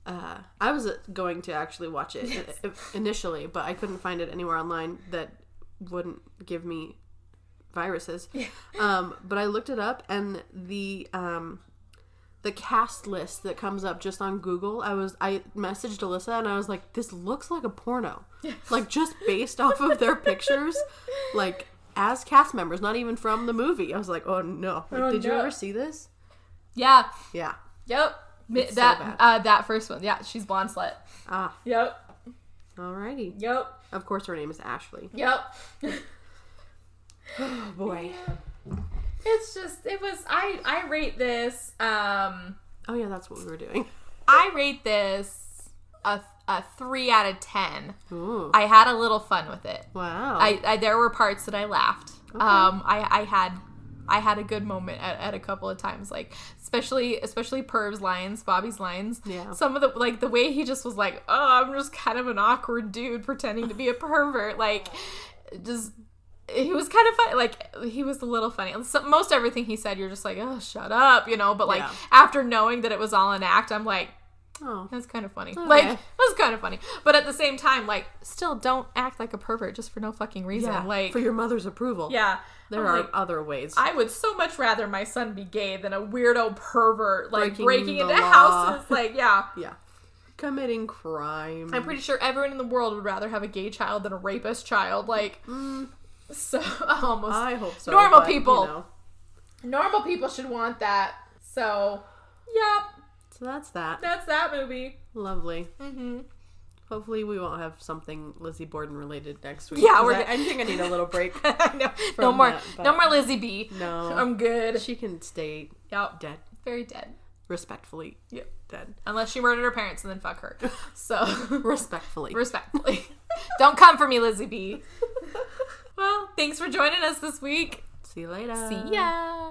uh, I was going to actually watch it yes. initially, but I couldn't find it anywhere online that wouldn't give me viruses. Yeah. Um, but I looked it up, and the, um, the cast list that comes up just on Google, I was, I messaged Alyssa and I was like, this looks like a porno. Yeah. Like, just based off of their pictures, like, as cast members, not even from the movie. I was like, oh no. Like, oh, did no. you ever see this? Yeah. Yeah. Yep. It's that so bad. Uh, that first one. Yeah, she's Blonde Slut. Ah. Yep. Alrighty. Yep. Of course her name is Ashley. Yep. Oh boy. Yeah. It's just, it was, I, I rate this, um. Oh yeah, that's what we were doing. I rate this a A three out of ten. Ooh. I had a little fun with it. Wow. I, I there were parts that I laughed. Okay. Um, I, I had I had a good moment at, at a couple of times, like especially especially Perv's lines, Bobby's lines. Yeah. Some of the like the way he just was like, oh, I'm just kind of an awkward dude pretending to be a pervert. Like, just he was kind of funny. Like, he was a little funny. Most everything he said, you're just like, oh, shut up, you know. But like yeah. after knowing that it was all an act, I'm like. Oh. That's kind of funny. Okay. Like, that was kind of funny. But at the same time, like, still don't act like a pervert just for no fucking reason. Yeah, like, for your mother's approval. Yeah. There I'm are like, other ways. I would so much rather my son be gay than a weirdo pervert, like, breaking, breaking into law. houses. Like, yeah. Yeah. Committing crime. I'm pretty sure everyone in the world would rather have a gay child than a rapist child. Like, mm. so, almost. I hope so. Normal but, people. You know. Normal people should want that. So, yep. So that's that. That's that movie. Lovely. Mm-hmm. Hopefully we won't have something Lizzie Borden related next week. Yeah, we're. I, I think I need a little break. no, no more. That, no more Lizzie B. No, I'm good. She can stay. Yep. Dead. Very dead. Respectfully. Yep. Dead. Unless she murdered her parents and then fuck her. So respectfully. Respectfully. Don't come for me, Lizzie B. Well, thanks for joining us this week. See you later. See ya.